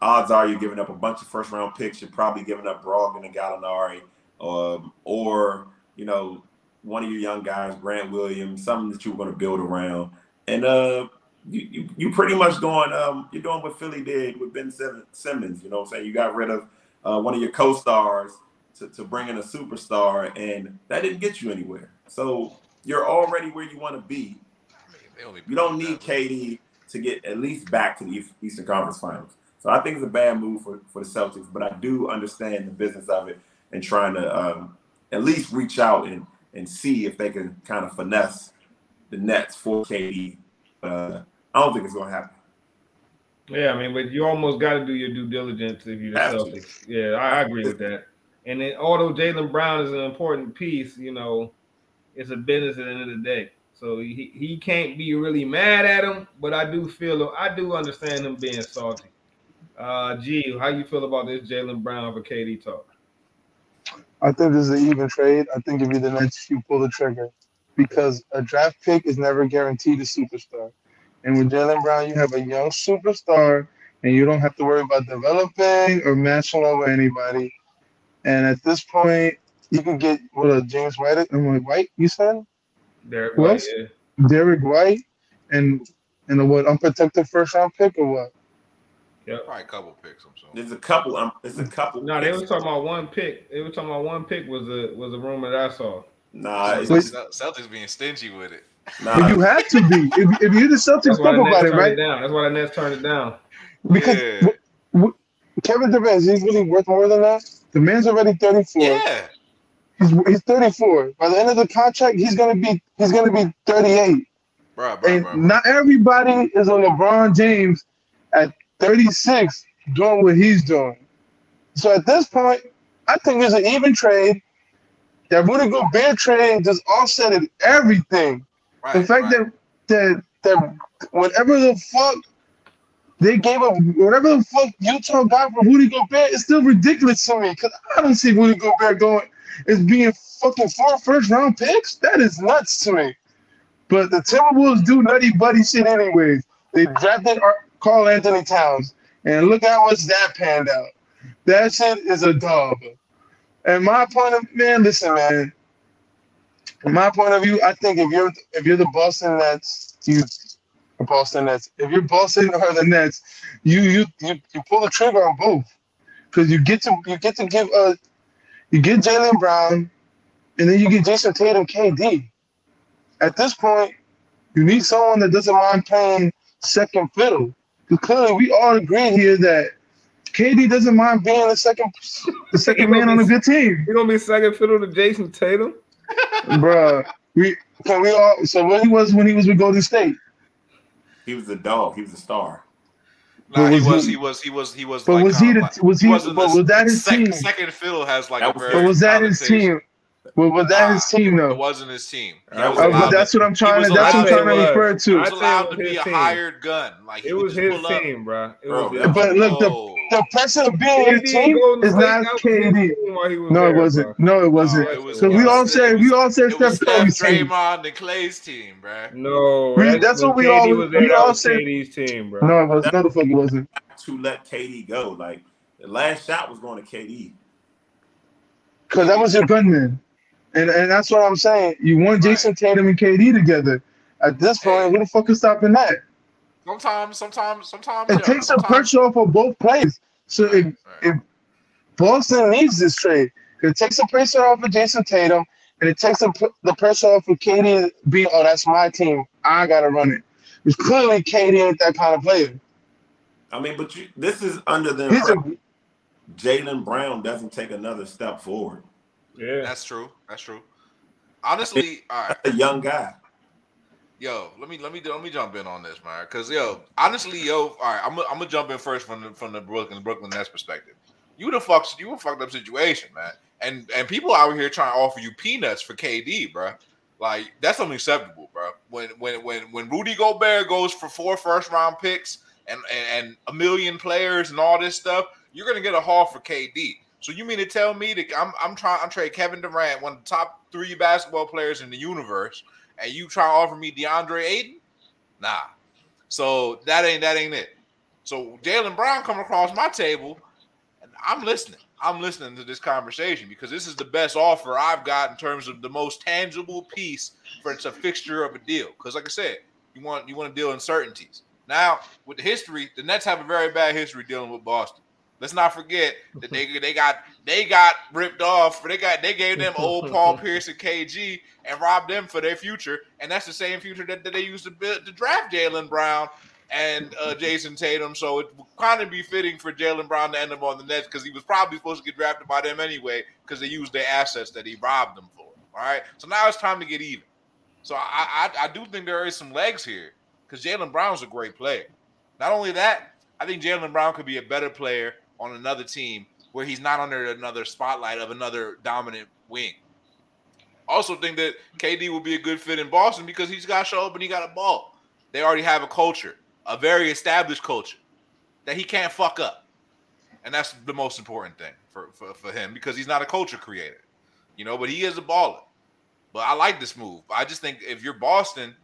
odds are you're giving up a bunch of first-round picks. You're probably giving up Brogdon and Gallinari or, you know, one of your young guys, Grant Williams, something that you were going to build around. And You pretty much going you're doing what Philly did with Ben Simmons, you know what I'm saying? You got rid of one of your co-stars to bring in a superstar, and that didn't get you anywhere. So you're already where you want to be. You don't need KD to get at least back to the Eastern Conference Finals. So I think it's a bad move for the Celtics, but I do understand the business of it and trying to at least reach out and see if they can kind of finesse the Nets for KD. I don't think it's going to happen. Yeah, I mean, but you almost got to do your due diligence if you're the Celtics. Yeah, I agree with that. And then, although Jaylen Brown is an important piece, you know, it's a business at the end of the day. So he can't be really mad at him, but I do understand him being salty. G, how you feel about this Jaylen Brown for KD talk? I think this is an even trade. I think if you're the Nets, you pull the trigger. Because a draft pick is never guaranteed a superstar. And with Jaylen Brown, you have a young superstar, and you don't have to worry about developing or matching over anybody. And at this point, you can get James White. I'm like, White, you said? Derrick White, yeah. Derrick White and a what, unprotected first-round pick or what? Yeah, probably a couple picks. I'm sorry. There's a couple. No, they were talking about one pick. They were talking about one pick was a rumor that I saw. Nah, Celtics being stingy with it. Nah. But you have to be. If you're the Celtics, talk about it, right? That's why the Nets turned it down. Because Kevin Durant, is he really worth more than that? The man's already 34. Yeah. He's 34. By the end of the contract, he's gonna be 38. Bro. Not everybody is on LeBron James at 36 doing what he's doing. So at this point, I think there's an even trade. That Rudy Gobert trade just offsetted everything. Right, the fact that whatever the fuck they gave up, whatever the fuck Utah got from Rudy Gobert is still ridiculous to me because I don't see Rudy Gobert being fucking 4 first-round picks. That is nuts to me. But the Timberwolves do nutty-buddy shit anyways. They drafted Karl Anthony Towns, and look how much that panned out. That shit is a dub. And my point of view, I think if you're the Boston Nets, if you're Boston or the Nets, you pull the trigger on both, because you get Jaylen Brown, and then you get Jason Tatum, KD. At this point, you need someone that doesn't mind playing second fiddle, because clearly we all agree here that KD doesn't mind being the second man on a good team. You don't be second fiddle to Jason Tatum, bro. So what he was when he was with Golden State, he was the dog. He was a star. Nah, he was. But like, was that his team? Second fiddle has like a very. But was that his team? Well, was that his team though? It wasn't his team. That's what I'm trying to. That's what I'm trying to refer to. He was allowed to be a hired gun. Like it was his team, bro. But look, the pressure of being his team is not KD. No, it wasn't. No, it wasn't. So we all said Steph Curry's team. Draymond and Clay's team, bro. No, that's what we all said. KD's team, bro. No, it was not the fuck. Wasn't to let KD go. Like the last shot was going to KD. Because that was your gunman. And that's what I'm saying. You want Jason Tatum and KD together. At this point, who the fuck is stopping that? Sometimes. It takes the pressure off of both players. So if Boston needs this trade, it takes the pressure off of Jason Tatum, and it takes the pressure off of KD being, oh, that's my team. I got to run it. Because clearly KD ain't that kind of player. I mean, but this is under the Jaylen Brown doesn't take another step forward. Yeah, that's true. Honestly, all right. A young guy. Yo, let me jump in on this, man. Because all right, I'm gonna jump in first from the Brooklyn Nets perspective. You a fucked up situation, man. And people out here trying to offer you peanuts for KD, bro. Like that's unacceptable, bro. When Rudy Gobert goes for 4 first-round picks and a million players and all this stuff. You're gonna get a haul for KD. So you mean to tell me that I'm trading Kevin Durant, one of the top 3 basketball players in the universe, and you try to offer me DeAndre Ayton? Nah. So that ain't it. So Jaylen Brown coming across my table, and I'm listening. I'm listening to this conversation because this is the best offer I've got in terms of the most tangible piece for it's a fixture of a deal. Because like I said, you want to deal uncertainties. Now with the history, the Nets have a very bad history dealing with Boston. Let's not forget that they got ripped off. They gave them old Paul Pierce and KG and robbed them for their future, and that's the same future that they used to draft Jaylen Brown and Jason Tatum. So it would kind of be fitting for Jaylen Brown to end up on the Nets because he was probably supposed to get drafted by them anyway because they used their assets that he robbed them for. All right, so now it's time to get even. So I do think there is some legs here because Jaylen Brown's a great player. Not only that, I think Jaylen Brown could be a better player on another team where he's not under another spotlight of another dominant wing. Also think that KD will be a good fit in Boston because he's got to show up and he got a ball. They already have a culture, a very established culture that he can't fuck up. And that's the most important thing for him because he's not a culture creator, but he is a baller. But I like this move. I just think if you're Boston,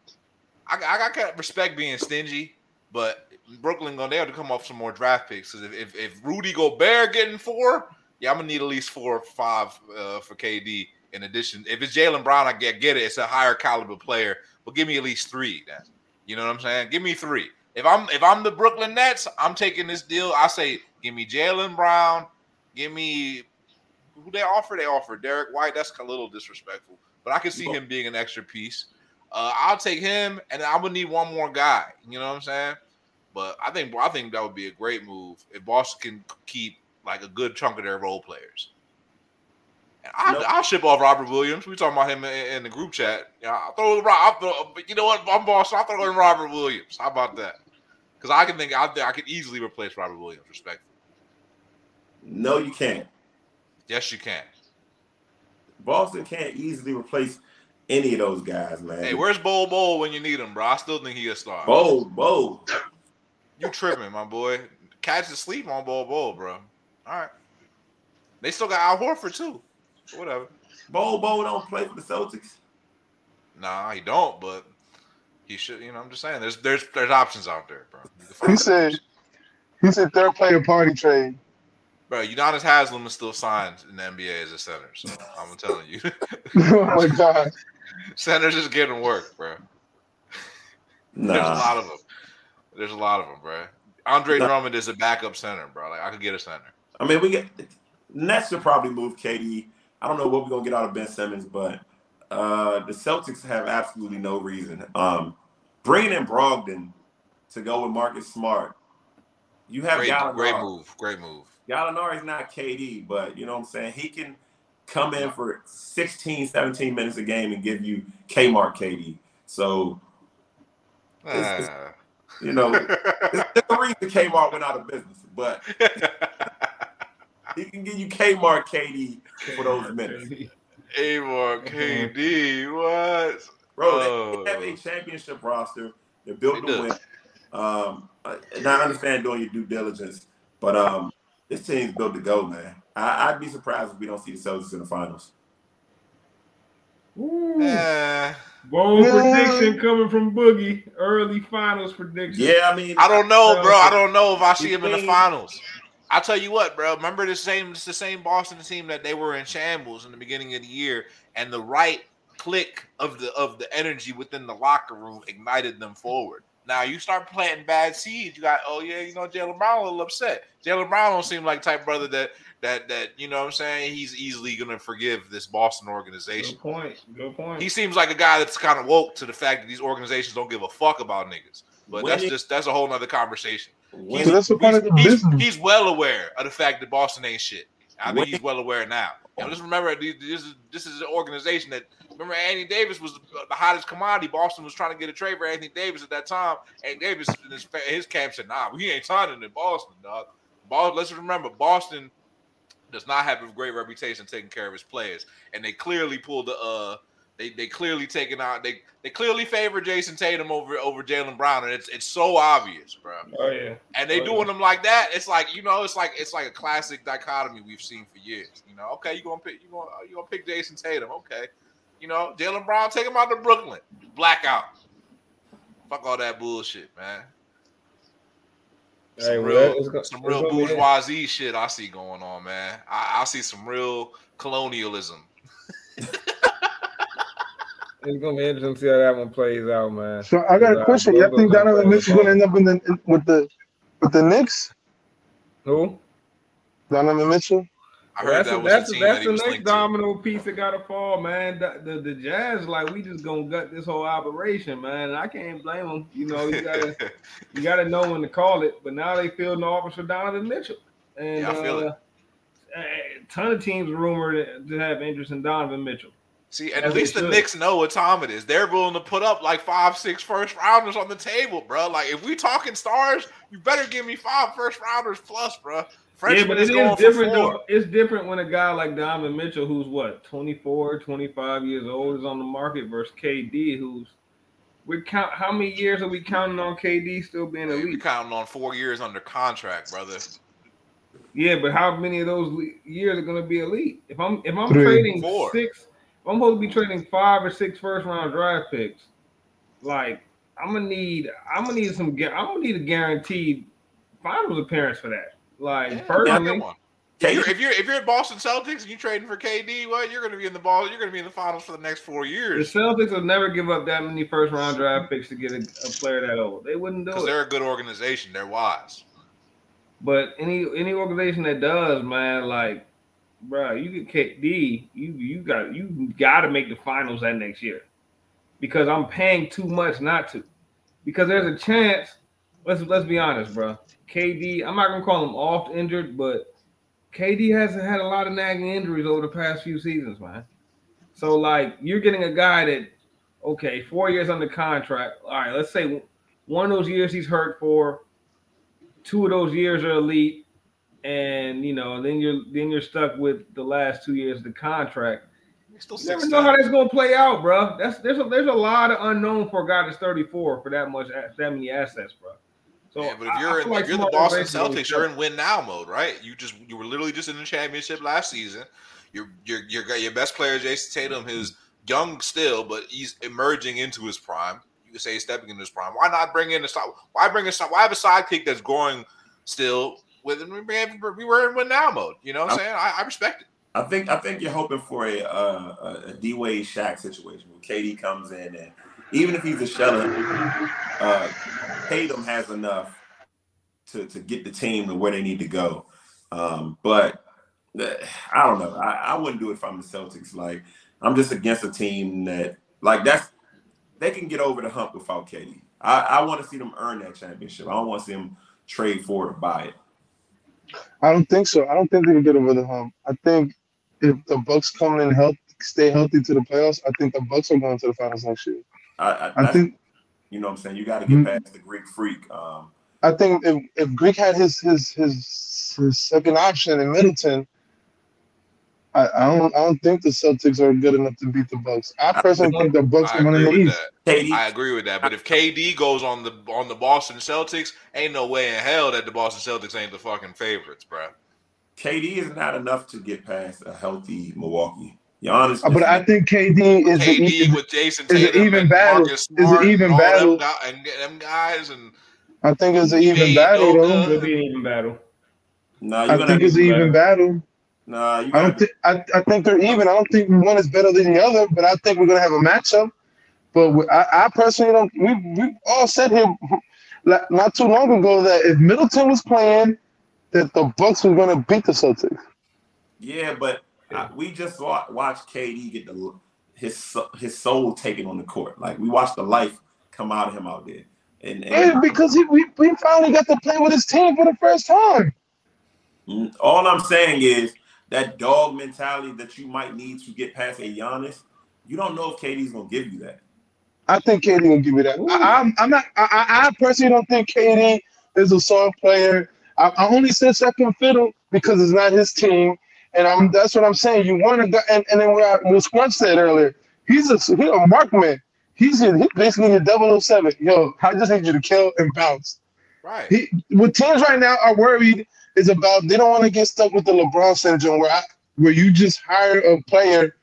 I got to respect being stingy, but Brooklyn gonna have to come off some more draft picks because if Rudy Gobert getting 4, I'm gonna need at least 4 or 5 for KD. In addition, if it's Jaylen Brown, I get it. It's a higher caliber player, but give me at least 3. Then. You know what I'm saying? Give me 3. If I'm the Brooklyn Nets, I'm taking this deal. I say, give me Jaylen Brown. Give me who they offer. They offer Derrick White. That's a little disrespectful, but I can see him being an extra piece. I'll take him, and I'm gonna need one more guy. You know what I'm saying? But I think that would be a great move if Boston can keep like a good chunk of their role players. And I'll ship off Robert Williams. We talking about him in the group chat. You know what? I'm Boston. I'll throw in Robert Williams. How about that? Because I could easily replace Robert Williams, respectfully. No, you can't. Yes, you can. Boston can't easily replace any of those guys, man. Hey, where's Bol Bol when you need him, bro? I still think he a star. Bol. You tripping, my boy. Catch the sleep on Bol Bol, bro. All right. They still got Al Horford, too. Whatever. Bol Bol don't play for the Celtics? Nah, he don't, but he should. You know, I'm just saying. There's options out there, bro. He said third player party trade. Bro, Udonis Haslem is still signed in the NBA as a center, so I'm telling you. Oh, my God. Centers is getting work, bro. Nah. There's a lot of them, bro. Andre Drummond is a backup center, bro. Like, I could get a center. I mean, Nets should probably move KD. I don't know what we're going to get out of Ben Simmons, but the Celtics have absolutely no reason. Bringing in Brogdon to go with Marcus Smart, you have Gallinari. Great move. Gallinari's not KD, but you know what I'm saying? He can come in for 16, 17 minutes a game and give you Kmart KD. So, it's the reason Kmart went out of business, but he can give you Kmart KD for those minutes. Kmart KD, what? Bro, they have a championship roster. They're built to win. And I understand doing your due diligence, but this team's built to go, man. I'd be surprised if we don't see the Celtics in the finals. Bold prediction coming from Boogie. Early finals prediction. Yeah, I mean, I don't know, bro. I don't know if I see him in the finals. I'll tell you what, bro. Remember the same Boston team that they were in shambles in the beginning of the year, and the right click of the energy within the locker room ignited them forward. Now, you start planting bad seeds. You got, Jaylen Brown a little upset. Jaylen Brown don't seem like the type of brother that you know what I'm saying, he's easily going to forgive this Boston organization. Good point. He seems like a guy that's kind of woke to the fact that these organizations don't give a fuck about niggas. But that's a whole other conversation. He's well aware of the fact that Boston ain't shit. I think he's well aware now. And just remember, this is an organization that, remember, Anthony Davis was the hottest commodity. Boston was trying to get a trade for Anthony Davis at that time. And Davis in his camp said, nah, we ain't signing in Boston, dog. Let's remember, Boston does not have a great reputation taking care of his players. And they clearly pulled they clearly favor Jason Tatum over Jaylen Brown, and it's so obvious, bro. Oh yeah. And they doing them like that. It's like a classic dichotomy we've seen for years. You know, okay, you gonna pick Jason Tatum, okay. You know, Jaylen Brown, take him out to Brooklyn, blackout. Fuck all that bullshit, man. Some real bourgeoisie shit I see going on, man. I see some real colonialism. It's gonna be interesting to see how that one plays out, man. So I got a question. Y'all think Donovan Mitchell gonna end up with the Knicks? Who? Donovan Mitchell. I heard that's the next domino piece that gotta fall, man. The Jazz, like, we just gonna gut this whole operation, man. And I can't blame them. You know, you gotta know when to call it. But now they fielding the officer Donovan Mitchell, and I feel it. A ton of teams rumored to have interest in Donovan Mitchell. See, and at least the Knicks know what time it is. They're willing to put up like 5-6 first rounders on the table, bro. Like, if we talking stars, you better give me 5 first rounders plus, bro. French, yeah, but it is different. Though. It's different when a guy like Donovan Mitchell, who's 24, 25 years old, is on the market versus KD, who's how many years are we counting on KD still being elite? We're counting on 4 years under contract, brother. Yeah, but how many of those years are going to be elite? If I'm trading 6. I'm supposed to be trading 5 or 6 first-round draft picks. Like, I'm gonna need a guaranteed finals appearance for that. Like, personally, if you're at Boston Celtics and you're trading for KD, well, you're gonna be in the finals for the next 4 years. The Celtics will never give up that many first-round draft picks to get a player that old. They wouldn't do it. Because they're a good organization. They're wise. But any organization that does, man, like. Bro, you get KD. You got to make the finals that next year, because I'm paying too much not to. Because there's a chance Let's be honest, bro. KD, I'm not gonna call him oft injured, but KD hasn't had a lot of nagging injuries over the past few seasons, man. So like, you're getting a guy that, okay, 4 years under contract. All right, let's say one of those years he's hurt for, two of those years are elite, and you know, then you're stuck with the last 2 years of the contract. Still you never know how that's gonna play out, bro. There's a lot of unknown for a guy that's 34 for that many assets, bro. So yeah, but if you're the Boston Celtics, you're in win now mode, right? You were literally just in the championship last season. Your best player, Jason Tatum, who's young still, but he's emerging into his prime. You could say he's stepping into his prime. Why not bring in a side? Why have a sidekick that's growing still? With we were in win now mode. You know what I'm saying? I respect it. I think you're hoping for a D-Wade Shaq situation where KD comes in, and even if he's a shelter, Tatum has enough to get the team to where they need to go. But I don't know. I wouldn't do it if I'm the Celtics. Like, I'm just against a team that they can get over the hump without KD. I want to see them earn that championship. I don't want to see them trade for it or buy it. I don't think so. I don't think they can get over the hump. I think if the Bucks come in stay healthy to the playoffs, I think the Bucks are going to the finals next year. I think, you know what I'm saying? You got to get past the Greek Freak. I think if Greek had his second option in Middleton, I don't think the Celtics are good enough to beat the Bucks. I personally think the Bucks are winning the East. I agree with that. But if KD goes on the Boston Celtics, ain't no way in hell that the Boston Celtics ain't the fucking favorites, bro. KD is not enough to get past a healthy Milwaukee. Giannis, but I think KD with Jason Tatum, even battle. Is an even battle. And them guys, and I think it's an even battle. It'll be an even battle. No, I think it's an even battle. Nah, I don't think. I think they're even. I don't think one is better than the other, but I think we're gonna have a matchup. But I personally don't. We all said here not too long ago that if Middleton was playing, that the Bucks were gonna beat the Celtics. Yeah, but we just watched KD get his soul taken on the court. Like, we watched the life come out of him out there, and because we finally got to play with his team for the first time. All I'm saying is, that dog mentality that you might need to get past a Giannis, you don't know if KD's gonna give you that. I think KD will give you that. I personally don't think KD is a soft player. I only said second fiddle because it's not his team, and that's what I'm saying. You want to go, and then what Scrunch said earlier, he's a markman. He's basically a 007. Yo, I just need you to kill and bounce. Right. What teams right now are worried is about, they don't want to get stuck with the LeBron syndrome where you just hire a player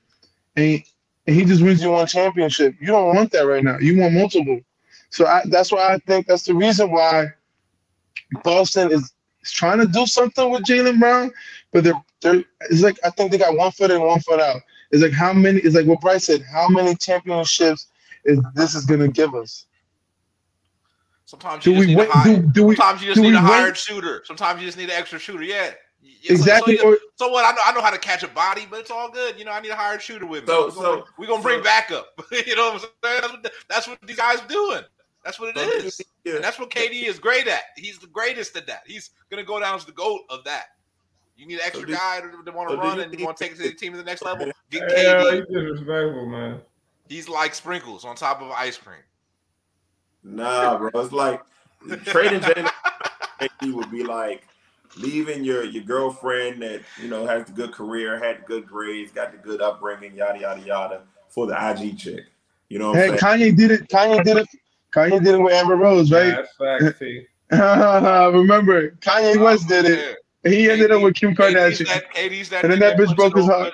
and he just wins you one championship. You don't want that right now. You want multiple. So that's why I think that's the reason why Boston is trying to do something with Jaylen Brown, but it's like, I think they got one foot in, one foot out. It's like it's like what Bryce said, how many championships is this is going to give us? Sometimes you just need a hired shooter. Sometimes you just need an extra shooter. Yeah, exactly. So what? I know how to catch a body, but it's all good. You know, I need a hired shooter with me. So we're gonna bring backup. You know what I'm saying? That's what these guys are doing. That's what it is. Yeah. And that's what KD is great at. He's the greatest at that. He's gonna go down as the GOAT of that. You need an extra guy to want to run and want to take the team to the next level. Get KD. He's disrespectful, man. He's like sprinkles on top of ice cream. Nah, bro. It's like trading Jaylen would be like leaving your girlfriend that, you know, has a good career, had good grades, got the good upbringing, yada yada yada, for the IG chick. You know what I'm saying? Kanye did it with Amber Rose, right? Yeah, that's fact. Remember, Kanye West did it. Yeah. He ended up with Kim Kardashian. And then that bitch broke his heart.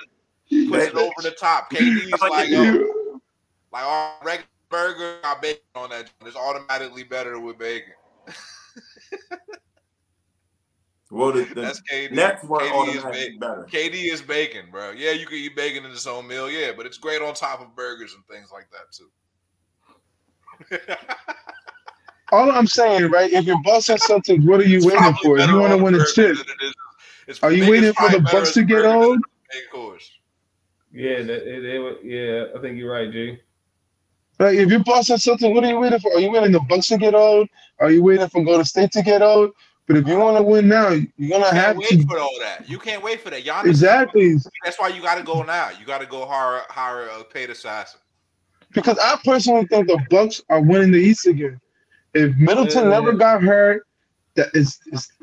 Puts it over the top. KD's like all regular. Burger, I bacon on that. It's automatically better with bacon. Well, that's KD. Next one automatically better. KD is bacon, bro. Yeah, you can eat bacon in its own meal. Yeah, but it's great on top of burgers and things like that too. All I'm saying, right? If you're busting something, what are you waiting for? You want to win a chip? Are you waiting for the Bucks to get old? Of course. Yeah, I think you're right, G. Like, if you bust out something, what are you waiting for? Are you waiting for the Bucks to get old? Are you waiting for Golden State to get old? But if you want to win now, you're going to have to. You can't wait for all that. You can't wait for that. Giannis, exactly. That's why you got to go now. You got to go hire a paid assassin. Because I personally think the Bucks are winning the East again. If Middleton never got hurt, that is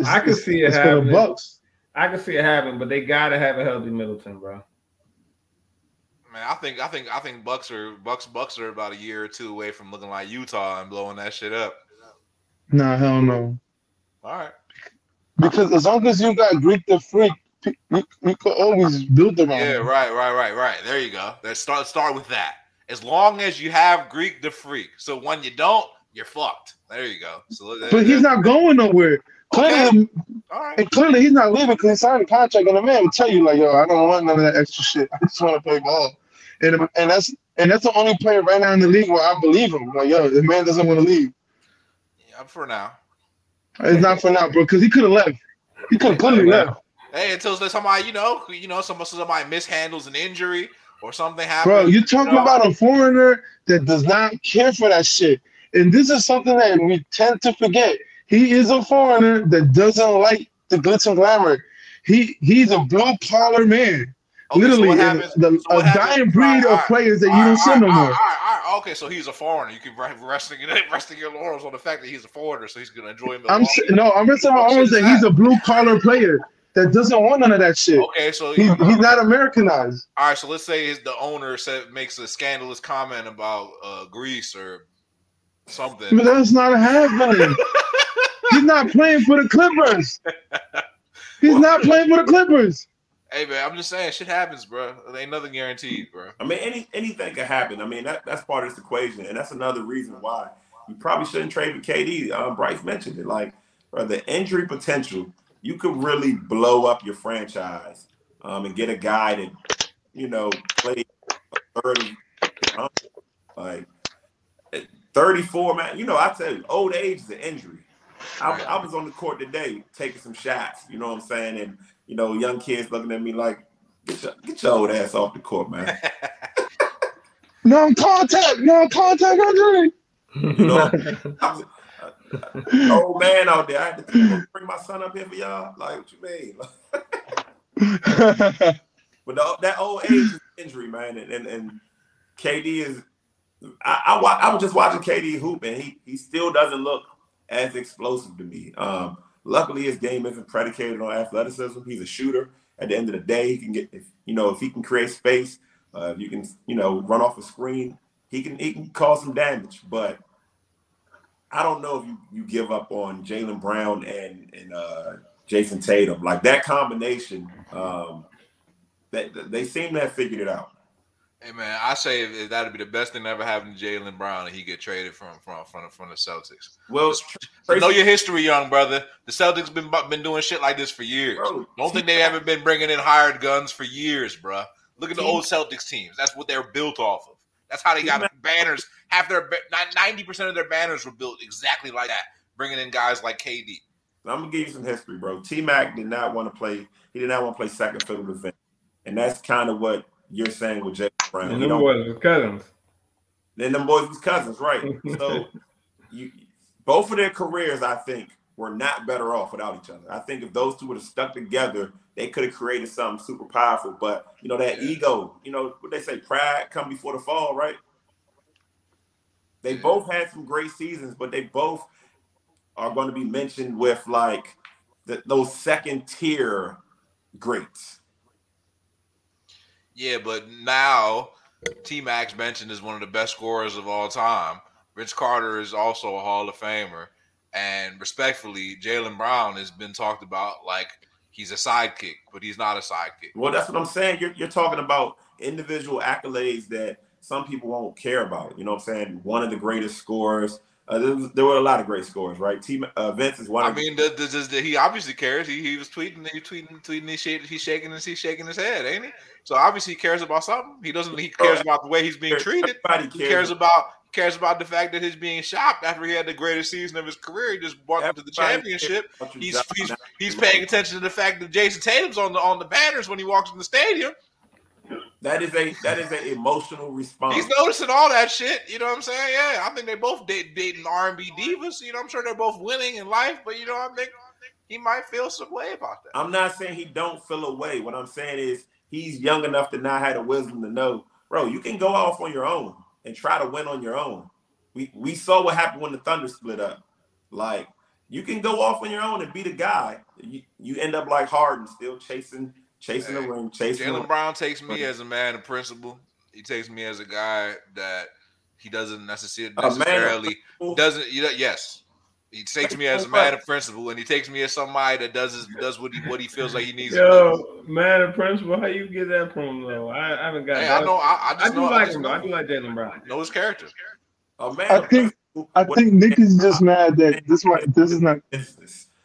I can see it happening. For the Bucks. I can see it happening, but they got to have a healthy Middleton, bro. Man, I think Bucks are about a year or two away from looking like Utah and blowing that shit up. Nah, hell no. All right. Because as long as you got Greek the Freak, we could always build around. Yeah, right. There you go. Let's start with that. As long as you have Greek the Freak. So when you don't, you're fucked. There you go. So but he's not going nowhere. Clearly, okay. Clearly he's not leaving because he signed a contract, and the man will tell you, like, yo, I don't want none of that extra shit. I just want to play ball. And that's the only player right now in the league where I believe him. Like, yo, the man doesn't want to leave. Yeah, for now. It's not for now, bro, because he could have left. He could have clearly left. Hey, until somebody, somebody mishandles an injury or something happens. Bro, you're talking about a foreigner that does not care for that shit. And this is something that we tend to forget. He is a foreigner that doesn't like the glitz and glamour. He's a blue-collar man. Okay, literally, a dying breed of players that you don't see no more. All right. Okay, so he's a foreigner. You can resting your laurels on the fact that he's a foreigner, so he's gonna enjoy him. I'm resting my laurels that he's a blue-collar player that doesn't want none of that shit. Okay, so he's not Americanized. All right, so let's say the owner makes a scandalous comment about Greece or something. But that's not happening. He's not playing for the Clippers. Hey, man, I'm just saying, shit happens, bro. There ain't nothing guaranteed, bro. I mean, anything could happen. I mean, that's part of this equation, and that's another reason why you probably shouldn't trade with KD. Bryce mentioned it. Like, bro, the injury potential, you could really blow up your franchise and get a guy that, play 30. Like, 34, man. I tell you, old age is an injury. I was on the court today taking some shots, you know what I'm saying? And, young kids looking at me like, get your old ass off the court, man. No contact injury. Old man out there. I had to bring my son up here for y'all. Like, what you mean? But that old age is injury, man. And KD is, I was just watching KD hoop, and he still doesn't look as explosive to me. Luckily, his game isn't predicated on athleticism. He's a shooter. At the end of the day, he can get if he can create space, if you can run off a screen, he can cause some damage. But I don't know if you give up on Jaylen Brown and Jason Tatum, like that combination. That they seem to have figured it out. Hey man, I say that'd be the best thing that ever happened to Jaylen Brown, and he get traded from the Celtics. Well, know your history, young brother. The Celtics been doing shit like this for years. Bro, don't think they haven't been bringing in hired guns for years, bro. Look at the old Celtics teams. That's what they're built off of. That's how they got banners. Half 90% of their banners were built exactly like that. Bringing in guys like KD. I'm gonna give you some history, bro. T-Mac did not want to play. He did not want to play second fiddle defense, and that's kind of what you're saying with Jaylen Brown. And them boys was cousins. Then them boys was cousins, right? So both of their careers, I think, were not better off without each other. I think if those two would have stuck together, they could have created something super powerful. But, that ego, what they say, pride come before the fall, right? They both had some great seasons, but they both are going to be mentioned with, like, those second-tier greats. Yeah, but now T-Mac's mentioned as one of the best scorers of all time. Vince Carter is also a Hall of Famer. And respectfully, Jaylen Brown has been talked about like he's a sidekick, but he's not a sidekick. Well, that's what I'm saying. You're talking about individual accolades that some people won't care about. You know what I'm saying? One of the greatest scorers. There were a lot of great scores, right? Vince is one. He obviously cares. He was tweeting. He's shaking. He's shaking his head, ain't he? So obviously he cares about something. He doesn't. He cares about the way he's being treated. He cares about the fact that he's being shopped after he had the greatest season of his career. He just walked up to the championship. He's paying attention to the fact that Jason Tatum's on the banners when he walks in the stadium. That is a emotional response. He's noticing all that shit. You know what I'm saying? Yeah, I think they both dating R&B divas. You know, I'm sure they're both winning in life, but you know, I think he might feel some way about that. I'm not saying he don't feel a way. What I'm saying is he's young enough to not have the wisdom to know, bro, you can go off on your own and try to win on your own. We saw what happened when the Thunder split up. Like, you can go off on your own and be the guy. You end up like Harden, still chasing the ring, chasing Jaylen Brown takes me as a man of principle. He takes me as a guy that he doesn't necessarily doesn't. You know, yes, he takes me as a man of principle, and he takes me as somebody that does what he feels like he needs. Yo, man of principle, how you get that from though? I haven't got. Hey, I know. I do like Jaylen Brown. Know his character. A man. I think Nicky's just mad that this is not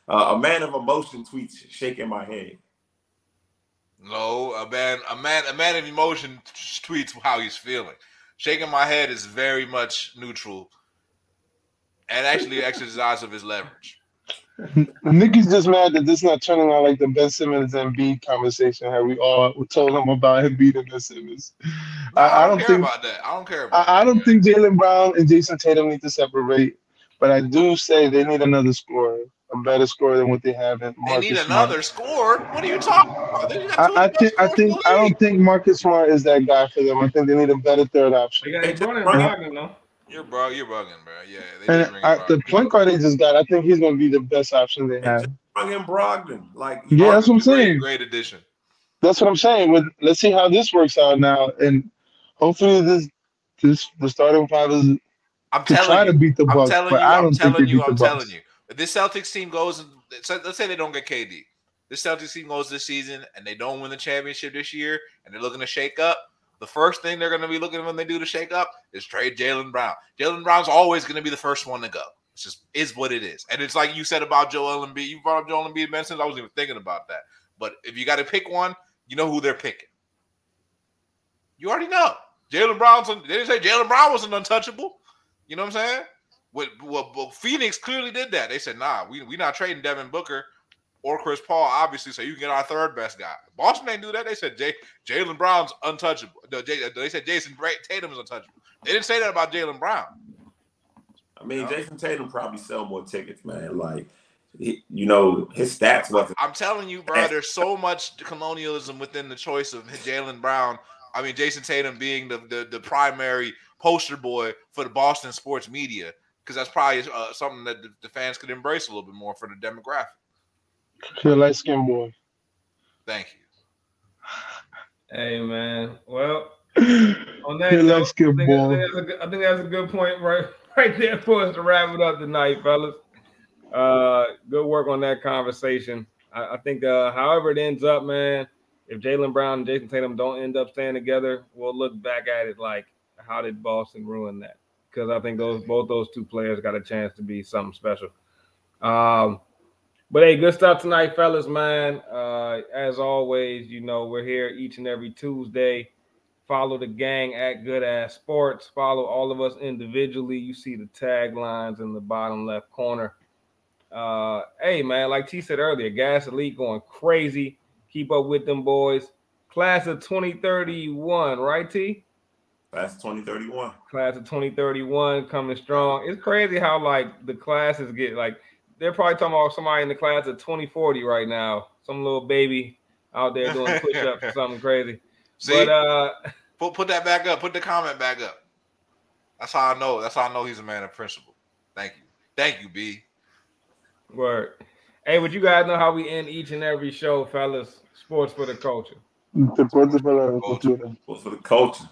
a man of emotion. Tweets shaking my head. No, a man of emotion tweets how he's feeling. Shaking my head is very much neutral, and actually exercise of his leverage. Nicky's just mad that this is not turning out like the Ben Simmons and Embiid conversation. How we all told him about him beating Ben Simmons. No, I don't think Jaylen Brown and Jason Tatum need to separate, but I do say they need another scorer. A better score than what they have in Marcus Smart. They need another score? What are you talking about? I don't think Marcus Smart is that guy for them. I think they need a better third option. You're bugging, bro. Yeah. The point guard they just got, I think he's going to be the best option they have. Brogdon, that's what I'm saying. Great addition. That's what I'm saying. Let's see how this works out now, and hopefully the starting five is. I'm telling you. If this Celtics team goes, let's say they don't get KD. This Celtics team goes this season and they don't win the championship this year and they're looking to shake up. The first thing they're going to be looking when they do to shake up is trade Jaylen Brown. Jaylen Brown's always going to be the first one to go. It's just is what it is. And it's like you said about Joel Embiid. You brought up Joel Embiid, Ben Simmons. I wasn't even thinking about that. But if you got to pick one, you know who they're picking. You already know. Jaylen Brown's. They didn't say Jaylen Brown wasn't untouchable. You know what I'm saying? Well, Phoenix clearly did that. They said, nah, we're not trading Devin Booker or Chris Paul, obviously, so you can get our third best guy. Boston didn't do that. They said Jaylen Brown's untouchable. No, they said Jason Tatum is untouchable. They didn't say that about Jaylen Brown. I mean, Jason Tatum probably sell more tickets, man. Like, you know, his stats wasn't. I'm telling you, bro, there's so much colonialism within the choice of Jaylen Brown. I mean, Jason Tatum being the primary poster boy for the Boston sports media. Because that's probably something that the fans could embrace a little bit more for the demographic. You're a light-skinned boy. Thank you. Hey, man. Well, on that note, I think that's a good point right there for us to wrap it up tonight, fellas. Good work on that conversation. I think however it ends up, man, if Jaylen Brown and Jason Tatum don't end up staying together, we'll look back at it like, how did Boston ruin that? Because I think both those two players got a chance to be something special. But, hey, good stuff tonight, fellas, man. As always, you know, we're here each and every Tuesday. Follow the gang at Good Ass Sports. Follow all of us individually. You see the taglines in the bottom left corner. Hey, man, like T said earlier, Gas Elite going crazy. Keep up with them boys. Class of 2031, right, T? Class of 2031 coming strong. It's crazy how, like, the classes get, like, they're probably talking about somebody in the class of 2040 right now. Some little baby out there doing push-ups or something crazy. See? But, put that back up. Put the comment back up. That's how I know. That's how I know he's a man of principle. Thank you. Thank you, B. Word. Hey, but you guys know how we end each and every show, fellas. Sports for the culture. Sports for the culture.